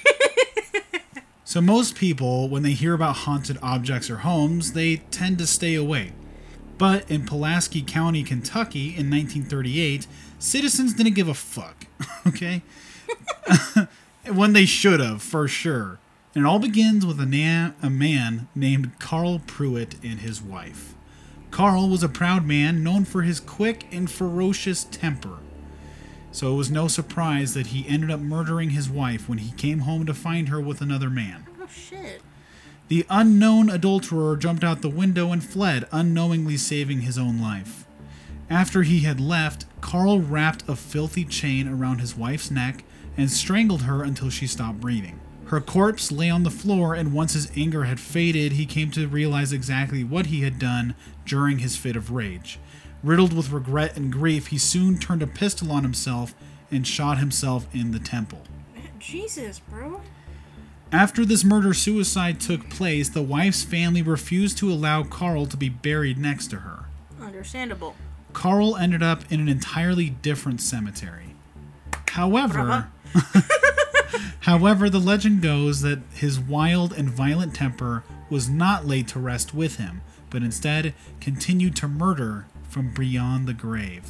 So most people, when they hear about haunted objects or homes, they tend to stay away. But in Pulaski County, Kentucky, in nineteen thirty-eight, citizens didn't give a fuck, okay? When they should have, for sure. And it all begins with a, na- a man named Carl Pruitt and his wife. Carl was a proud man known for his quick and ferocious temper. so it was no surprise that he ended up murdering his wife when he came home to find her with another man. Oh, shit. The unknown adulterer jumped out the window and fled, unknowingly saving his own life. After he had left, Carl wrapped a filthy chain around his wife's neck and strangled her until she stopped breathing. Her corpse lay on the floor, and once his anger had faded, he came to realize exactly what he had done during his fit of rage. Riddled with regret and grief, he soon turned a pistol on himself and shot himself in the temple. Jesus, bro. After this murder-suicide took place, the wife's family refused to allow Carl to be buried next to her. Understandable. Carl ended up in an entirely different cemetery. However... However, the legend goes that his wild and violent temper was not laid to rest with him, but instead continued to murder from beyond the grave.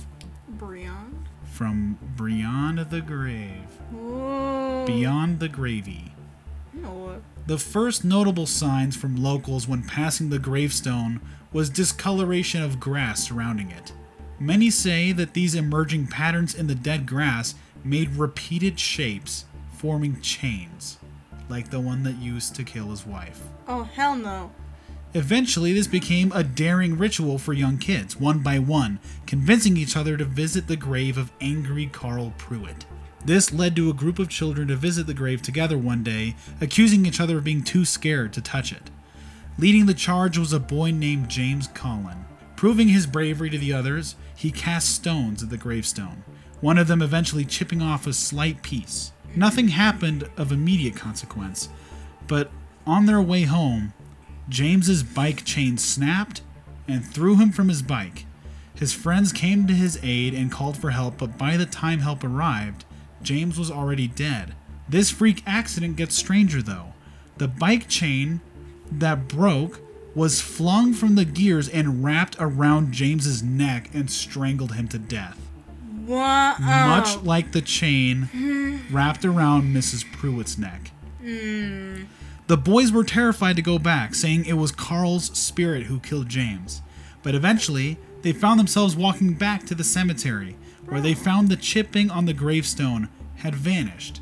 Beyond? From beyond the grave. Whoa. Beyond the gravy. No. The first notable signs from locals when passing the gravestone was discoloration of grass surrounding it. Many say that these emerging patterns in the dead grass made repeated shapes, forming chains, like the one that used to kill his wife. Oh, hell no. Eventually, this became a daring ritual for young kids, one by one, convincing each other to visit the grave of angry Carl Pruitt. This led to a group of children to visit the grave together one day, accusing each other of being too scared to touch it. Leading the charge was a boy named James Collin. Proving his bravery to the others, he cast stones at the gravestone, one of them eventually chipping off a slight piece. Nothing happened of immediate consequence, but on their way home, James's bike chain snapped and threw him from his bike. His friends came to his aid and called for help, but by the time help arrived, James was already dead. This freak accident gets stranger, though. The bike chain that broke was flung from the gears and wrapped around James's neck and strangled him to death. Wow. Much like the chain wrapped around Missus Pruitt's neck. Mm. The boys were terrified to go back, saying it was Carl's spirit who killed James. But eventually, they found themselves walking back to the cemetery, where they found the chipping on the gravestone had vanished,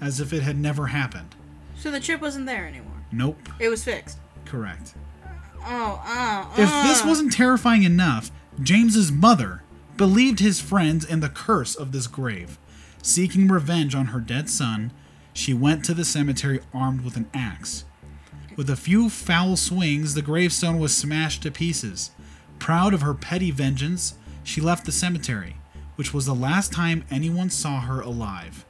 as if it had never happened. So the chip wasn't there anymore? Nope. It was fixed? Correct. Oh, oh, oh. If this wasn't terrifying enough, James's mother believed his friends and the curse of this grave. Seeking revenge on her dead son, she went to the cemetery armed with an axe. With a few foul swings, the gravestone was smashed to pieces. Proud of her petty vengeance, she left the cemetery, which was the last time anyone saw her alive.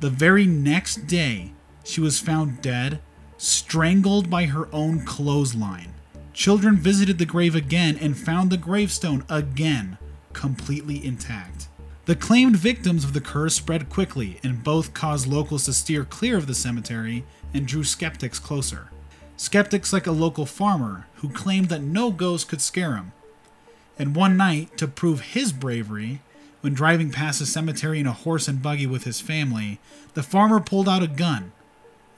The very next day, she was found dead, strangled by her own clothesline. Children visited the grave again and found the gravestone again completely intact. The claimed victims of the curse spread quickly, and both caused locals to steer clear of the cemetery and drew skeptics closer. Skeptics like a local farmer who claimed that no ghost could scare him. And one night, to prove his bravery, when driving past the cemetery in a horse and buggy with his family, the farmer pulled out a gun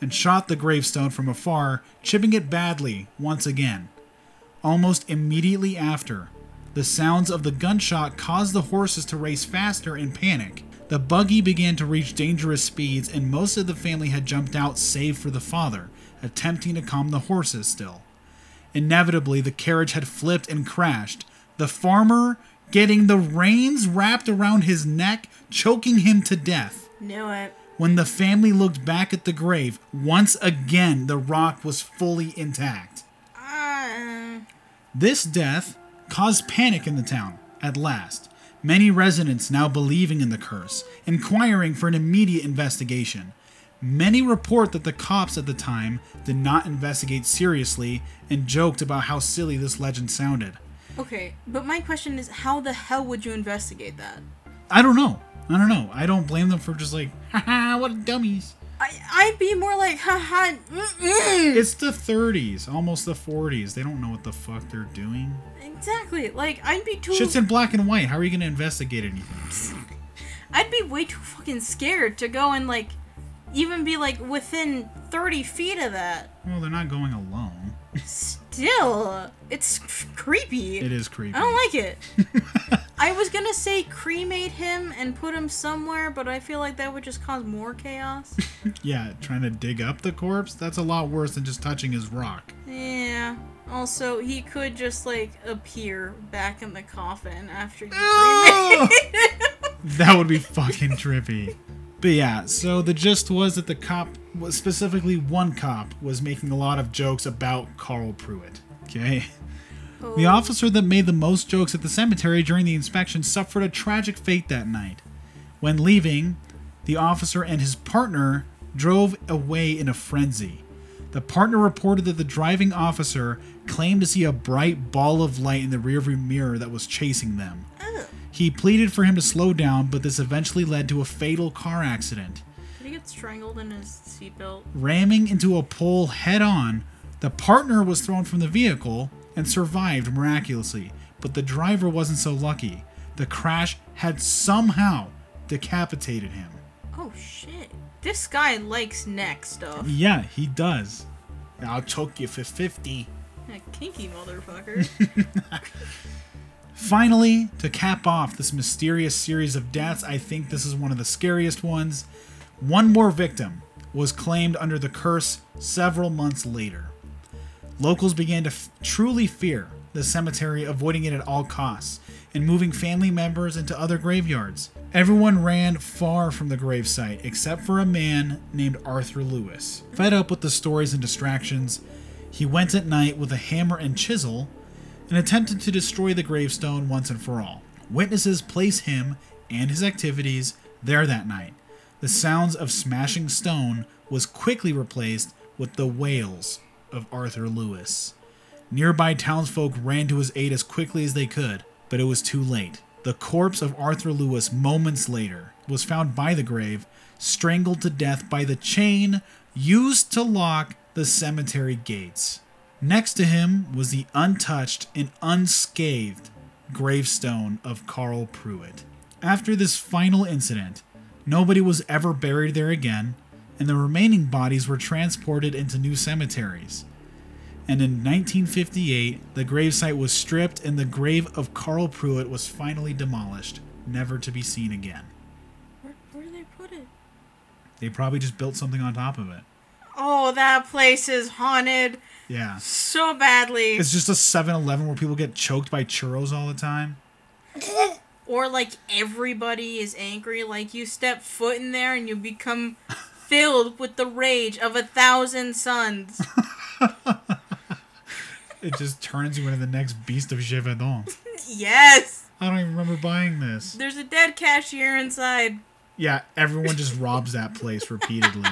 and shot the gravestone from afar, chipping it badly once again. Almost immediately after, the sounds of the gunshot caused the horses to race faster in panic. The buggy began to reach dangerous speeds, and most of the family had jumped out save for the father, attempting to calm the horses still. Inevitably, the carriage had flipped and crashed, the farmer getting the reins wrapped around his neck, choking him to death. Knew it. When the family looked back at the grave, once again the rock was fully intact. This death caused panic in the town, at last. Many residents now believing in the curse, inquiring for an immediate investigation. Many report that the cops at the time did not investigate seriously and joked about how silly this legend sounded. Okay, but my question is, how the hell would you investigate that? I don't know. I don't know. I don't blame them for just like, haha, what dummies. I, I'd be more like, haha, mm-mm. It's the thirties, almost the forties. They don't know what the fuck they're doing. Exactly. Like, I'd be too... Shit's in black and white. How are you going to investigate anything? I'd be way too fucking scared to go and, like, even be, like, within thirty feet of that. Well, they're not going alone. Still. It's creepy. It is creepy. I don't like it. I was gonna say cremate him and put him somewhere, but I feel like that would just cause more chaos. Yeah, trying to dig up the corpse? That's a lot worse than just touching his rock. Yeah. Also, he could just, like, appear back in the coffin after you cremate him. That would be fucking trippy. But yeah, so the gist was that the cop, specifically one cop, was making a lot of jokes about Carl Pruitt. Okay? Oh. The officer that made the most jokes at the cemetery during the inspection suffered a tragic fate that night. When leaving, the officer and his partner drove away in a frenzy. The partner reported that the driving officer claimed to see a bright ball of light in the rearview mirror that was chasing them. Oh. He pleaded for him to slow down, but this eventually led to a fatal car accident. Did he get strangled in his seatbelt? Ramming into a pole head-on, the partner was thrown from the vehicle and survived miraculously, but the driver wasn't so lucky. The crash had somehow decapitated him. Oh, shit. This guy likes neck stuff. Yeah, he does. I'll choke you for fifty. A kinky motherfucker. Finally, to cap off this mysterious series of deaths, I think this is one of the scariest ones. One more victim was claimed under the curse several months later. Locals began to f- truly fear the cemetery, avoiding it at all costs, and moving family members into other graveyards. Everyone ran far from the gravesite, except for a man named Arthur Lewis. Fed up with the stories and distractions, he went at night with a hammer and chisel and attempted to destroy the gravestone once and for all. Witnesses place him and his activities there that night. The sounds of smashing stone was quickly replaced with the wails of Arthur Lewis. Nearby townsfolk ran to his aid as quickly as they could, but it was too late. The corpse of Arthur Lewis, moments later, was found by the grave, strangled to death by the chain used to lock the cemetery gates. Next to him was the untouched and unscathed gravestone of Carl Pruitt. After this final incident, nobody was ever buried there again, and the remaining bodies were transported into new cemeteries. And in nineteen fifty-eight, the gravesite was stripped and the grave of Carl Pruitt was finally demolished, never to be seen again. Where, where did they put it? They probably just built something on top of it. Oh, that place is haunted. Yeah. So badly. It's just a seven eleven where people get choked by churros all the time. Or like everybody is angry. Like you step foot in there and you become filled with the rage of a thousand suns. It just turns you into the next Beast of Gévaudan. Yes. I don't even remember buying this. There's a dead cashier inside. Yeah, everyone just robs that place repeatedly.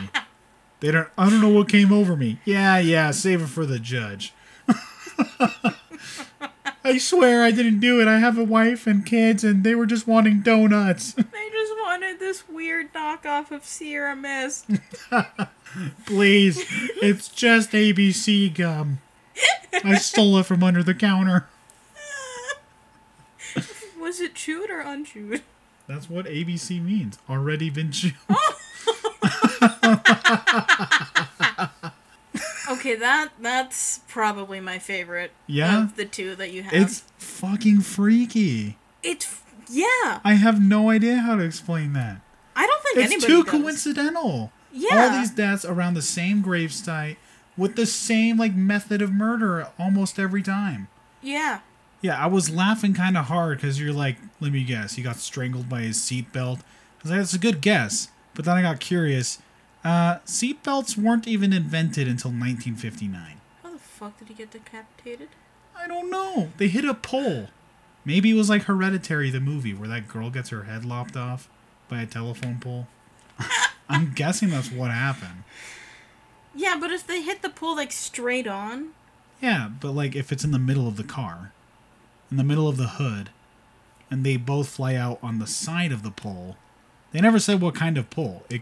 They don't. I don't know what came over me. Yeah, yeah, save it for the judge. I swear I didn't do it. I have a wife and kids, and they were just wanting donuts. They just wanted this weird knockoff of Sierra Mist. Please, it's just A B C gum. I stole it from under the counter. Was it chewed or unchewed? That's what A B C means. Already been chewed. Oh! Okay, that that's probably my favorite. Yeah, of the two that you have. It's fucking freaky. It's yeah. I have no idea how to explain that. I don't think it's anybody does. It's too coincidental. Yeah, all these deaths around the same gravesite with the same like method of murder almost every time. Yeah. Yeah, I was laughing kind of hard because you're like, let me guess, he got strangled by his seatbelt. I was like, that's a good guess. But then I got curious. Uh, seatbelts weren't even invented until nineteen fifty-nine. How the fuck did he get decapitated? I don't know. They hit a pole. Maybe it was like Hereditary, the movie, where that girl gets her head lopped off by a telephone pole. I'm guessing that's what happened. Yeah, but if they hit the pole, like, straight on? Yeah, but, like, if it's in the middle of the car, in the middle of the hood, and they both fly out on the side of the pole... They never said what kind of pole. It,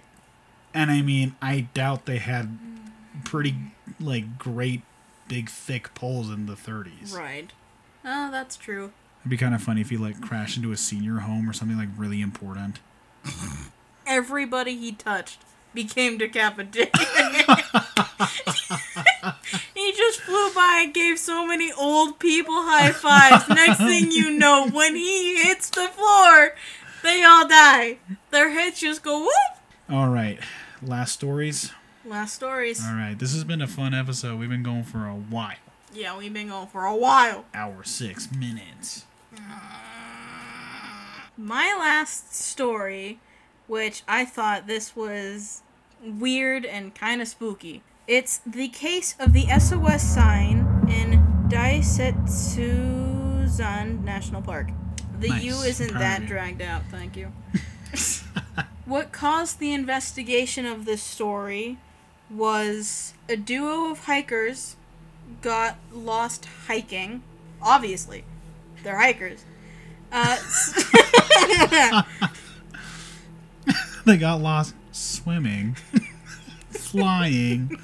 and I mean, I doubt they had pretty, like, great, big, thick poles in the thirties. Right. Oh, that's true. It'd be kind of funny if he, like, crashed into a senior home or something, like, really important. Everybody he touched became decapitated. He just flew by and gave so many old people high fives. Next thing you know, when he hits the floor, they all die. Their heads just go whoop. All right. Last stories. Last stories. All right. This has been a fun episode. We've been going for a while. Yeah, we've been going for a while. Hour six minutes. My last story, which I thought this was weird and kind of spooky. It's the case of the S O S sign in Daisetsuzan National Park. The nice. U isn't Proud that dragged out, thank you. What caused the investigation of this story was a duo of hikers got lost hiking. Obviously, they're hikers. Uh, they got lost swimming, flying,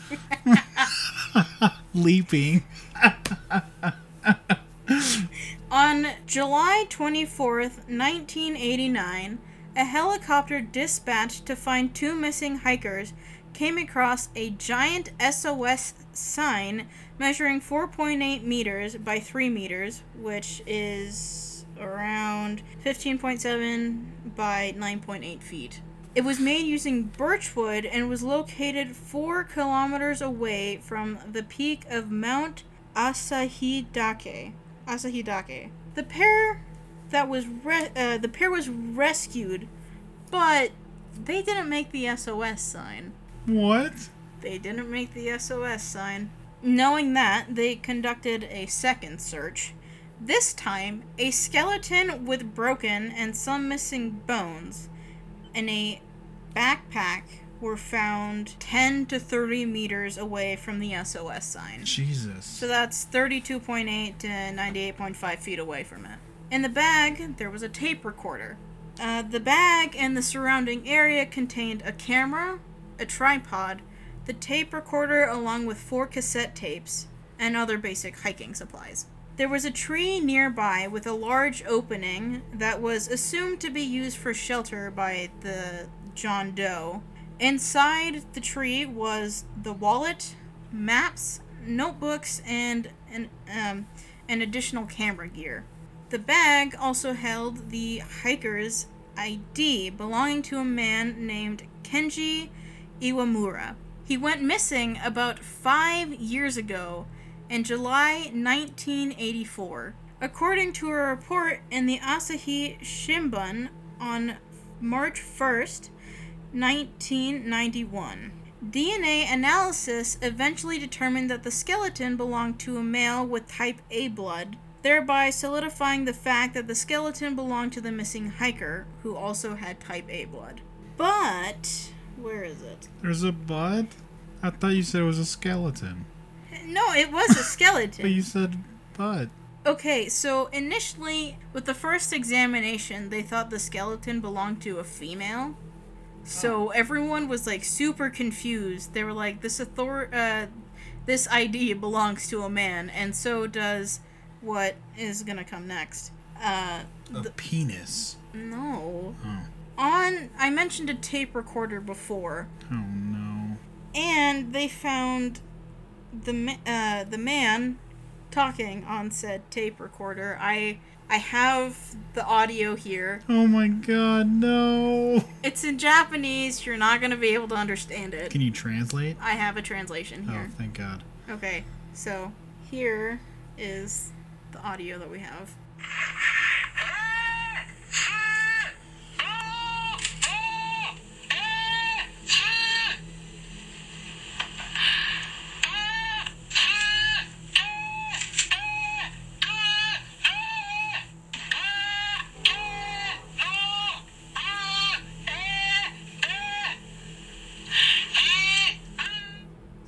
leaping. On July twenty-fourth, nineteen eighty-nine, a helicopter dispatched to find two missing hikers came across a giant S O S sign measuring four point eight meters by three meters, which is around fifteen point seven by nine point eight feet. It was made using birch wood and was located four kilometers away from the peak of Mount Asahidake. Asahidake. The pair that was re- uh, the pair was rescued, but they didn't make the S O S sign. What? They didn't make the S O S sign. Knowing that, they conducted a second search. This time, a skeleton with broken and some missing bones in a backpack were found ten to thirty meters away from the S O S sign. Jesus. So that's thirty-two point eight to ninety-eight point five feet away from it. In the bag, there was a tape recorder. Uh, the bag and the surrounding area contained a camera, a tripod, the tape recorder along with four cassette tapes, and other basic hiking supplies. There was a tree nearby with a large opening that was assumed to be used for shelter by the John Doe. Inside the tree was the wallet, maps, notebooks, and an, um, an additional camera gear. The bag also held the hiker's I D belonging to a man named Kenji Iwamura. He went missing about five years ago in July nineteen eighty-four. According to a report in the Asahi Shimbun on March first, nineteen ninety-one, D N A analysis eventually determined that the skeleton belonged to a male with type A blood, thereby solidifying the fact that the skeleton belonged to the missing hiker, who also had type A blood. But, where is it? There's a bud? I thought you said it was a skeleton. No, it was a skeleton. But you said bud. Okay, so initially, with the first examination, they thought the skeleton belonged to a female. So oh. everyone was, like, super confused. They were like, this author- uh, this I D belongs to a man, and so does... what is gonna come next? Uh, a the, penis. No. Oh. On, I mentioned a tape recorder before. Oh no. And they found the uh, the man talking on said tape recorder. I I have the audio here. Oh my god, no. It's in Japanese. You're not gonna be able to understand it. Can you translate? I have a translation here. Oh, thank god. Okay, so here is the audio that we have.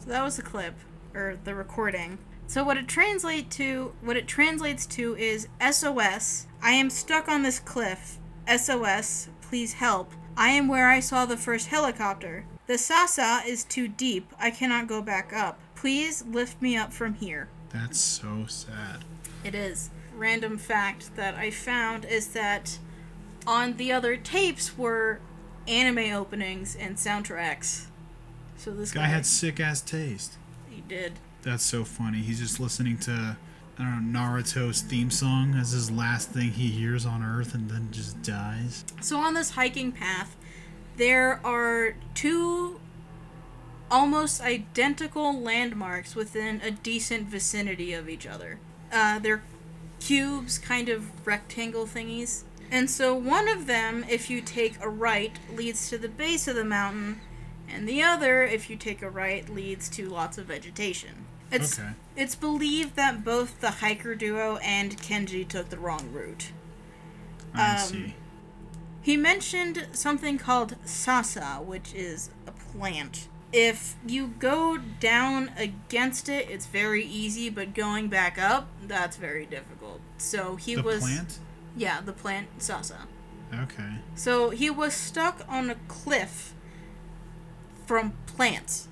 So that was the clip, or the recording. So what it translate to, what it translates to is S O S. I am stuck on this cliff. S O S, please help. I am where I saw the first helicopter. The Sasa is too deep. I cannot go back up. Please lift me up from here. That's so sad. It is. Random fact that I found is that on the other tapes were anime openings and soundtracks. So this guy, guy had sick ass taste. He did. That's so funny. He's just listening to, I don't know, Naruto's theme song as his last thing he hears on Earth, and then just dies. So on this hiking path, there are two almost identical landmarks within a decent vicinity of each other. Uh, they're cubes, kind of rectangle thingies. And so one of them, if you take a right, leads to the base of the mountain, and the other, if you take a right, leads to lots of vegetation. It's, okay. It's believed that both the hiker duo and Kenji took the wrong route. I um, see. He mentioned something called sasa, which is a plant. If you go down against it, it's very easy, but going back up, that's very difficult. So he the was... The plant? Yeah, the plant sasa. Okay. So he was stuck on a cliff from plants.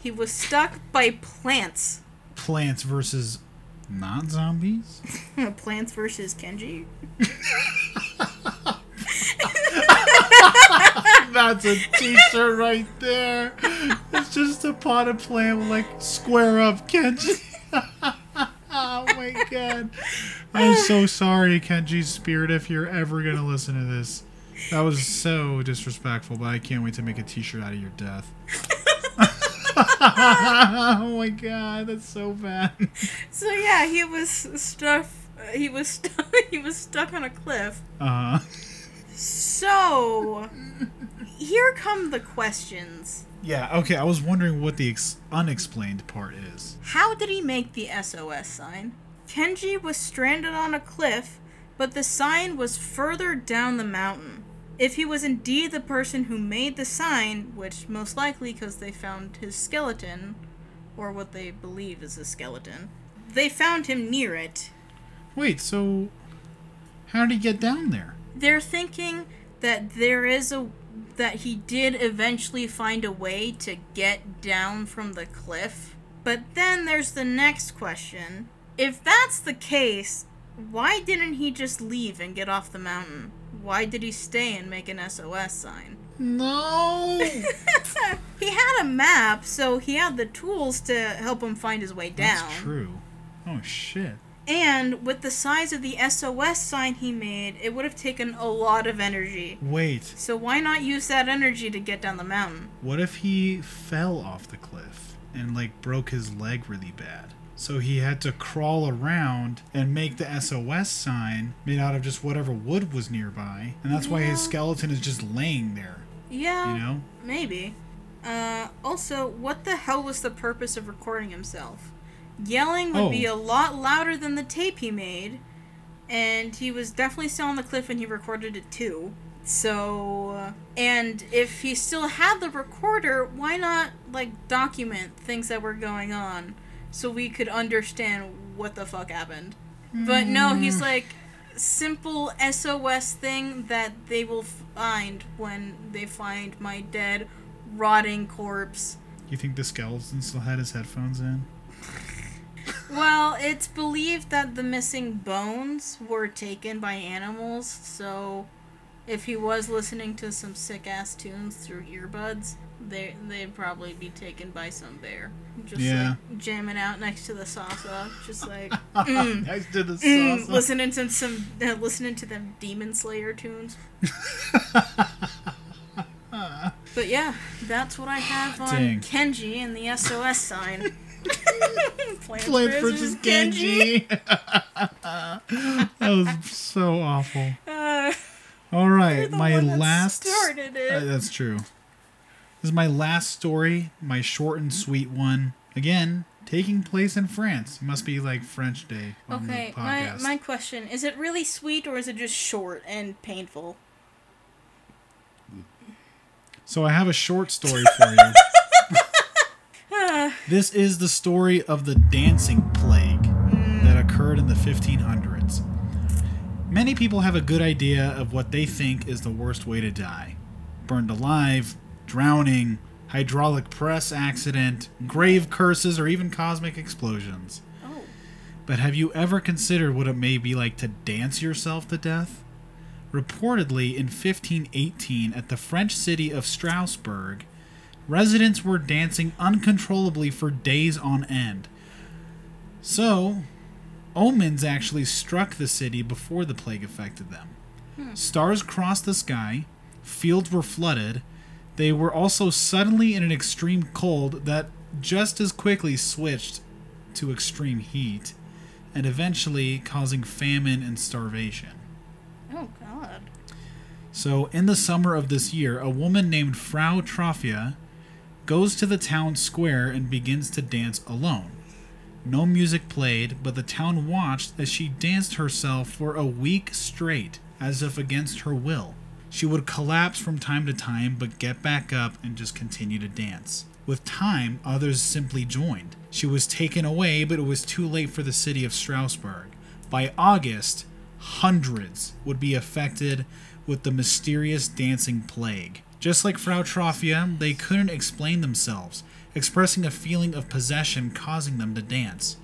He was stuck by plants. Plants versus non-zombies? Plants versus Kenji? That's a t-shirt right there. It's just a pot of plant with, like, square up, Kenji. Oh, my God. I'm so sorry, Kenji's spirit, if you're ever going to listen to this. That was so disrespectful, but I can't wait to make a t-shirt out of your death. Oh my God, that's so bad. So yeah, he was stuck. He was stuck. He was stuck on a cliff. Uh huh. So here come the questions. Yeah. Okay. I was wondering what the ex- unexplained part is. How did he make the S O S sign? Kenji was stranded on a cliff, but the sign was further down the mountain. If he was indeed the person who made the sign, which most likely because they found his skeleton, or what they believe is a skeleton, they found him near it. Wait, so how did he get down there? They're thinking that there is a that he did eventually find a way to get down from the cliff. But then there's the next question. If that's the case, why didn't he just leave and get off the mountain? Why did he stay and make an S O S sign? No! He had a map, so he had the tools to help him find his way down. That's true. Oh, shit. And with the size of the S O S sign he made, it would have taken a lot of energy. Wait. So why not use that energy to get down the mountain? What if he fell off the cliff and, like, broke his leg really bad? So he had to crawl around and make the S O S sign made out of just whatever wood was nearby. And that's yeah. why his skeleton is just laying there. Yeah. You know? Maybe. Uh, also, what the hell was the purpose of recording himself? Yelling would oh. be a lot louder than the tape he made. And he was definitely still on the cliff when he recorded it too. So, and if he still had the recorder, why not, like, document things that were going on? So we could understand what the fuck happened. But no, he's like, simple S O S thing that they will find when they find my dead, rotting corpse. You think the skeleton still had his headphones in? Well, it's believed that the missing bones were taken by animals, so if he was listening to some sick-ass tunes through earbuds, They, they'd probably be taken by some bear. Just, yeah. like, jamming out next to the salsa. Just, like, mm, next to the mm, salsa. Listening to, some, uh, listening to them Demon Slayer tunes. But, yeah, that's what I have on Dang. Kenji and the S O S sign. Plant versus Kenji. Kenji. That was so awful. Uh, All right, my last... That uh, that's true. This is my last story, my short and sweet one. Again, taking place in France. It must be like French Day on okay, the podcast. Okay, my, my question. Is it really sweet or is it just short and painful? So I have a short story for you. This is the story of the dancing plague that occurred in the fifteen hundreds. Many people have a good idea of what they think is the worst way to die. Burned alive, drowning, hydraulic press accident, grave curses, or even cosmic explosions. Oh. But have you ever considered what it may be like to dance yourself to death? Reportedly, in fifteen eighteen, at the French city of Strasbourg, residents were dancing uncontrollably for days on end, So, omens actually struck the city before the plague affected them. Hmm. Stars crossed the sky, fields were flooded. They were also suddenly in an extreme cold that just as quickly switched to extreme heat, and eventually causing famine and starvation. Oh, God. So, in the summer of this year, a woman named Frau Troffea goes to the town square and begins to dance alone. No music played, but the town watched as she danced herself for a week straight, as if against her will. She would collapse from time to time, but get back up and just continue to dance. With time, others simply joined. She was taken away, but it was too late for the city of Strasbourg. By August, hundreds would be affected with the mysterious dancing plague. Just like Frau Troffea, they couldn't explain themselves, expressing a feeling of possession causing them to dance.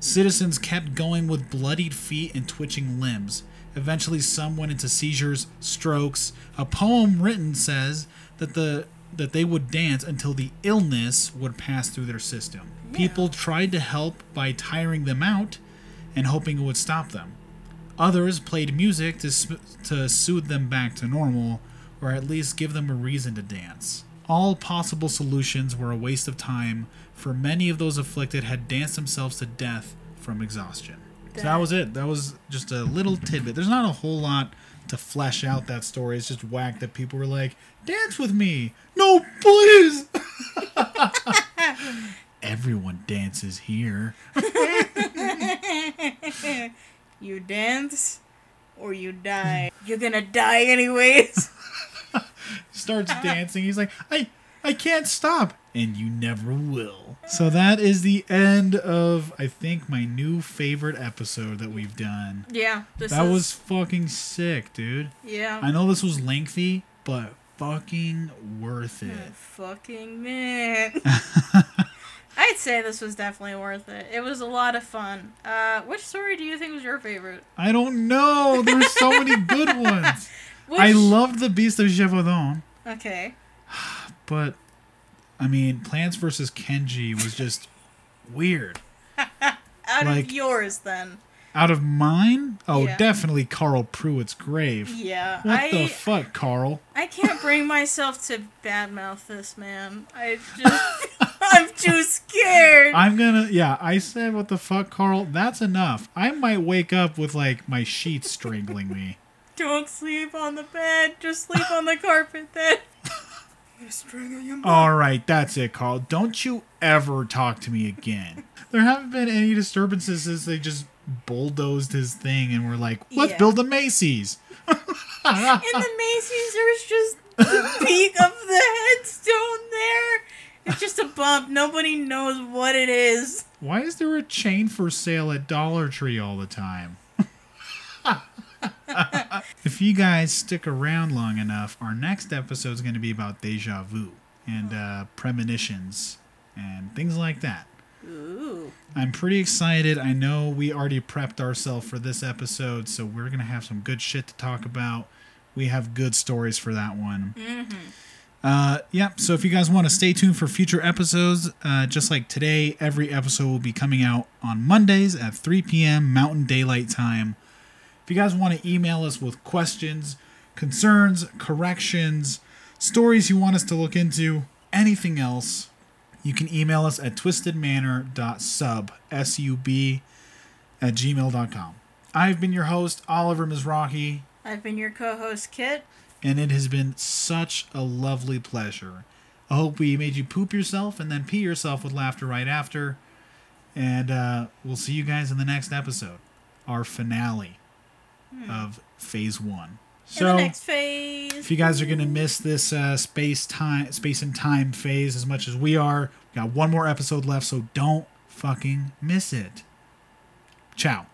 Citizens kept going with bloodied feet and twitching limbs. Eventually, some went into seizures, strokes. A poem written says that the that they would dance until the illness would pass through their system. Yeah. People tried to help by tiring them out and hoping it would stop them. Others played music to, to soothe them back to normal, or at least give them a reason to dance. All possible solutions were a waste of time, for many of those afflicted had danced themselves to death from exhaustion. So that was it. That was just a little tidbit. There's not a whole lot to flesh out that story. It's just whack that people were like, dance with me. No, please. Everyone dances here. You dance or you die. You're going to die anyways. Starts dancing. He's like, I, I can't stop. And you never will. So that is the end of, I think, my new favorite episode that we've done. Yeah. This that is... was fucking sick, dude. Yeah. I know this was lengthy, but fucking worth it. Oh, fucking man. I'd say this was definitely worth it. It was a lot of fun. Uh, which story do you think was your favorite? I don't know. There's so many good ones. Which... I loved The Beast of Gévaudan. Okay. But... I mean, Plants versus. Kenji was just weird. Out like, of yours, then. Out of mine? Oh, yeah. Definitely Carl Pruitt's grave. Yeah. What I, the fuck, Carl? I can't bring myself to badmouth this man. I just... I'm too scared. I'm gonna... Yeah, I said what the fuck, Carl. That's enough. I might wake up with, like, my sheets strangling me. Don't sleep on the bed. Just sleep on the carpet, then. All right, that's it, Carl. Don't you ever talk to me again. There haven't been any disturbances since they just bulldozed his thing and were like, let's yeah. build a Macy's. And the Macy's, there's just the peak of the headstone there. It's just a bump. Nobody knows what it is. Why is there a chain for sale at Dollar Tree all the time? If you guys stick around long enough, our next episode is going to be about déjà vu and uh, premonitions and things like that. Ooh. I'm pretty excited. I know we already prepped ourselves for this episode, so we're going to have some good shit to talk about. We have good stories for that one. Mm-hmm. Uh, yeah, so if you guys want to stay tuned for future episodes, uh, just like today, every episode will be coming out on Mondays at three p.m. Mountain Daylight Time. If you guys want to email us with questions, concerns, corrections, stories you want us to look into, anything else, you can email us at twistedmanor.sub, S U B, at gmail dot com. I've been your host, Oliver Mizrahi. I've been your co-host, Kit. And it has been such a lovely pleasure. I hope we made you poop yourself and then pee yourself with laughter right after. And uh, we'll see you guys in the next episode, our finale. Hmm. Of phase one. So in the next phase. If you guys are gonna miss this uh, space time, space and time phase as much as we are, we got one more episode left, so don't fucking miss it. Ciao.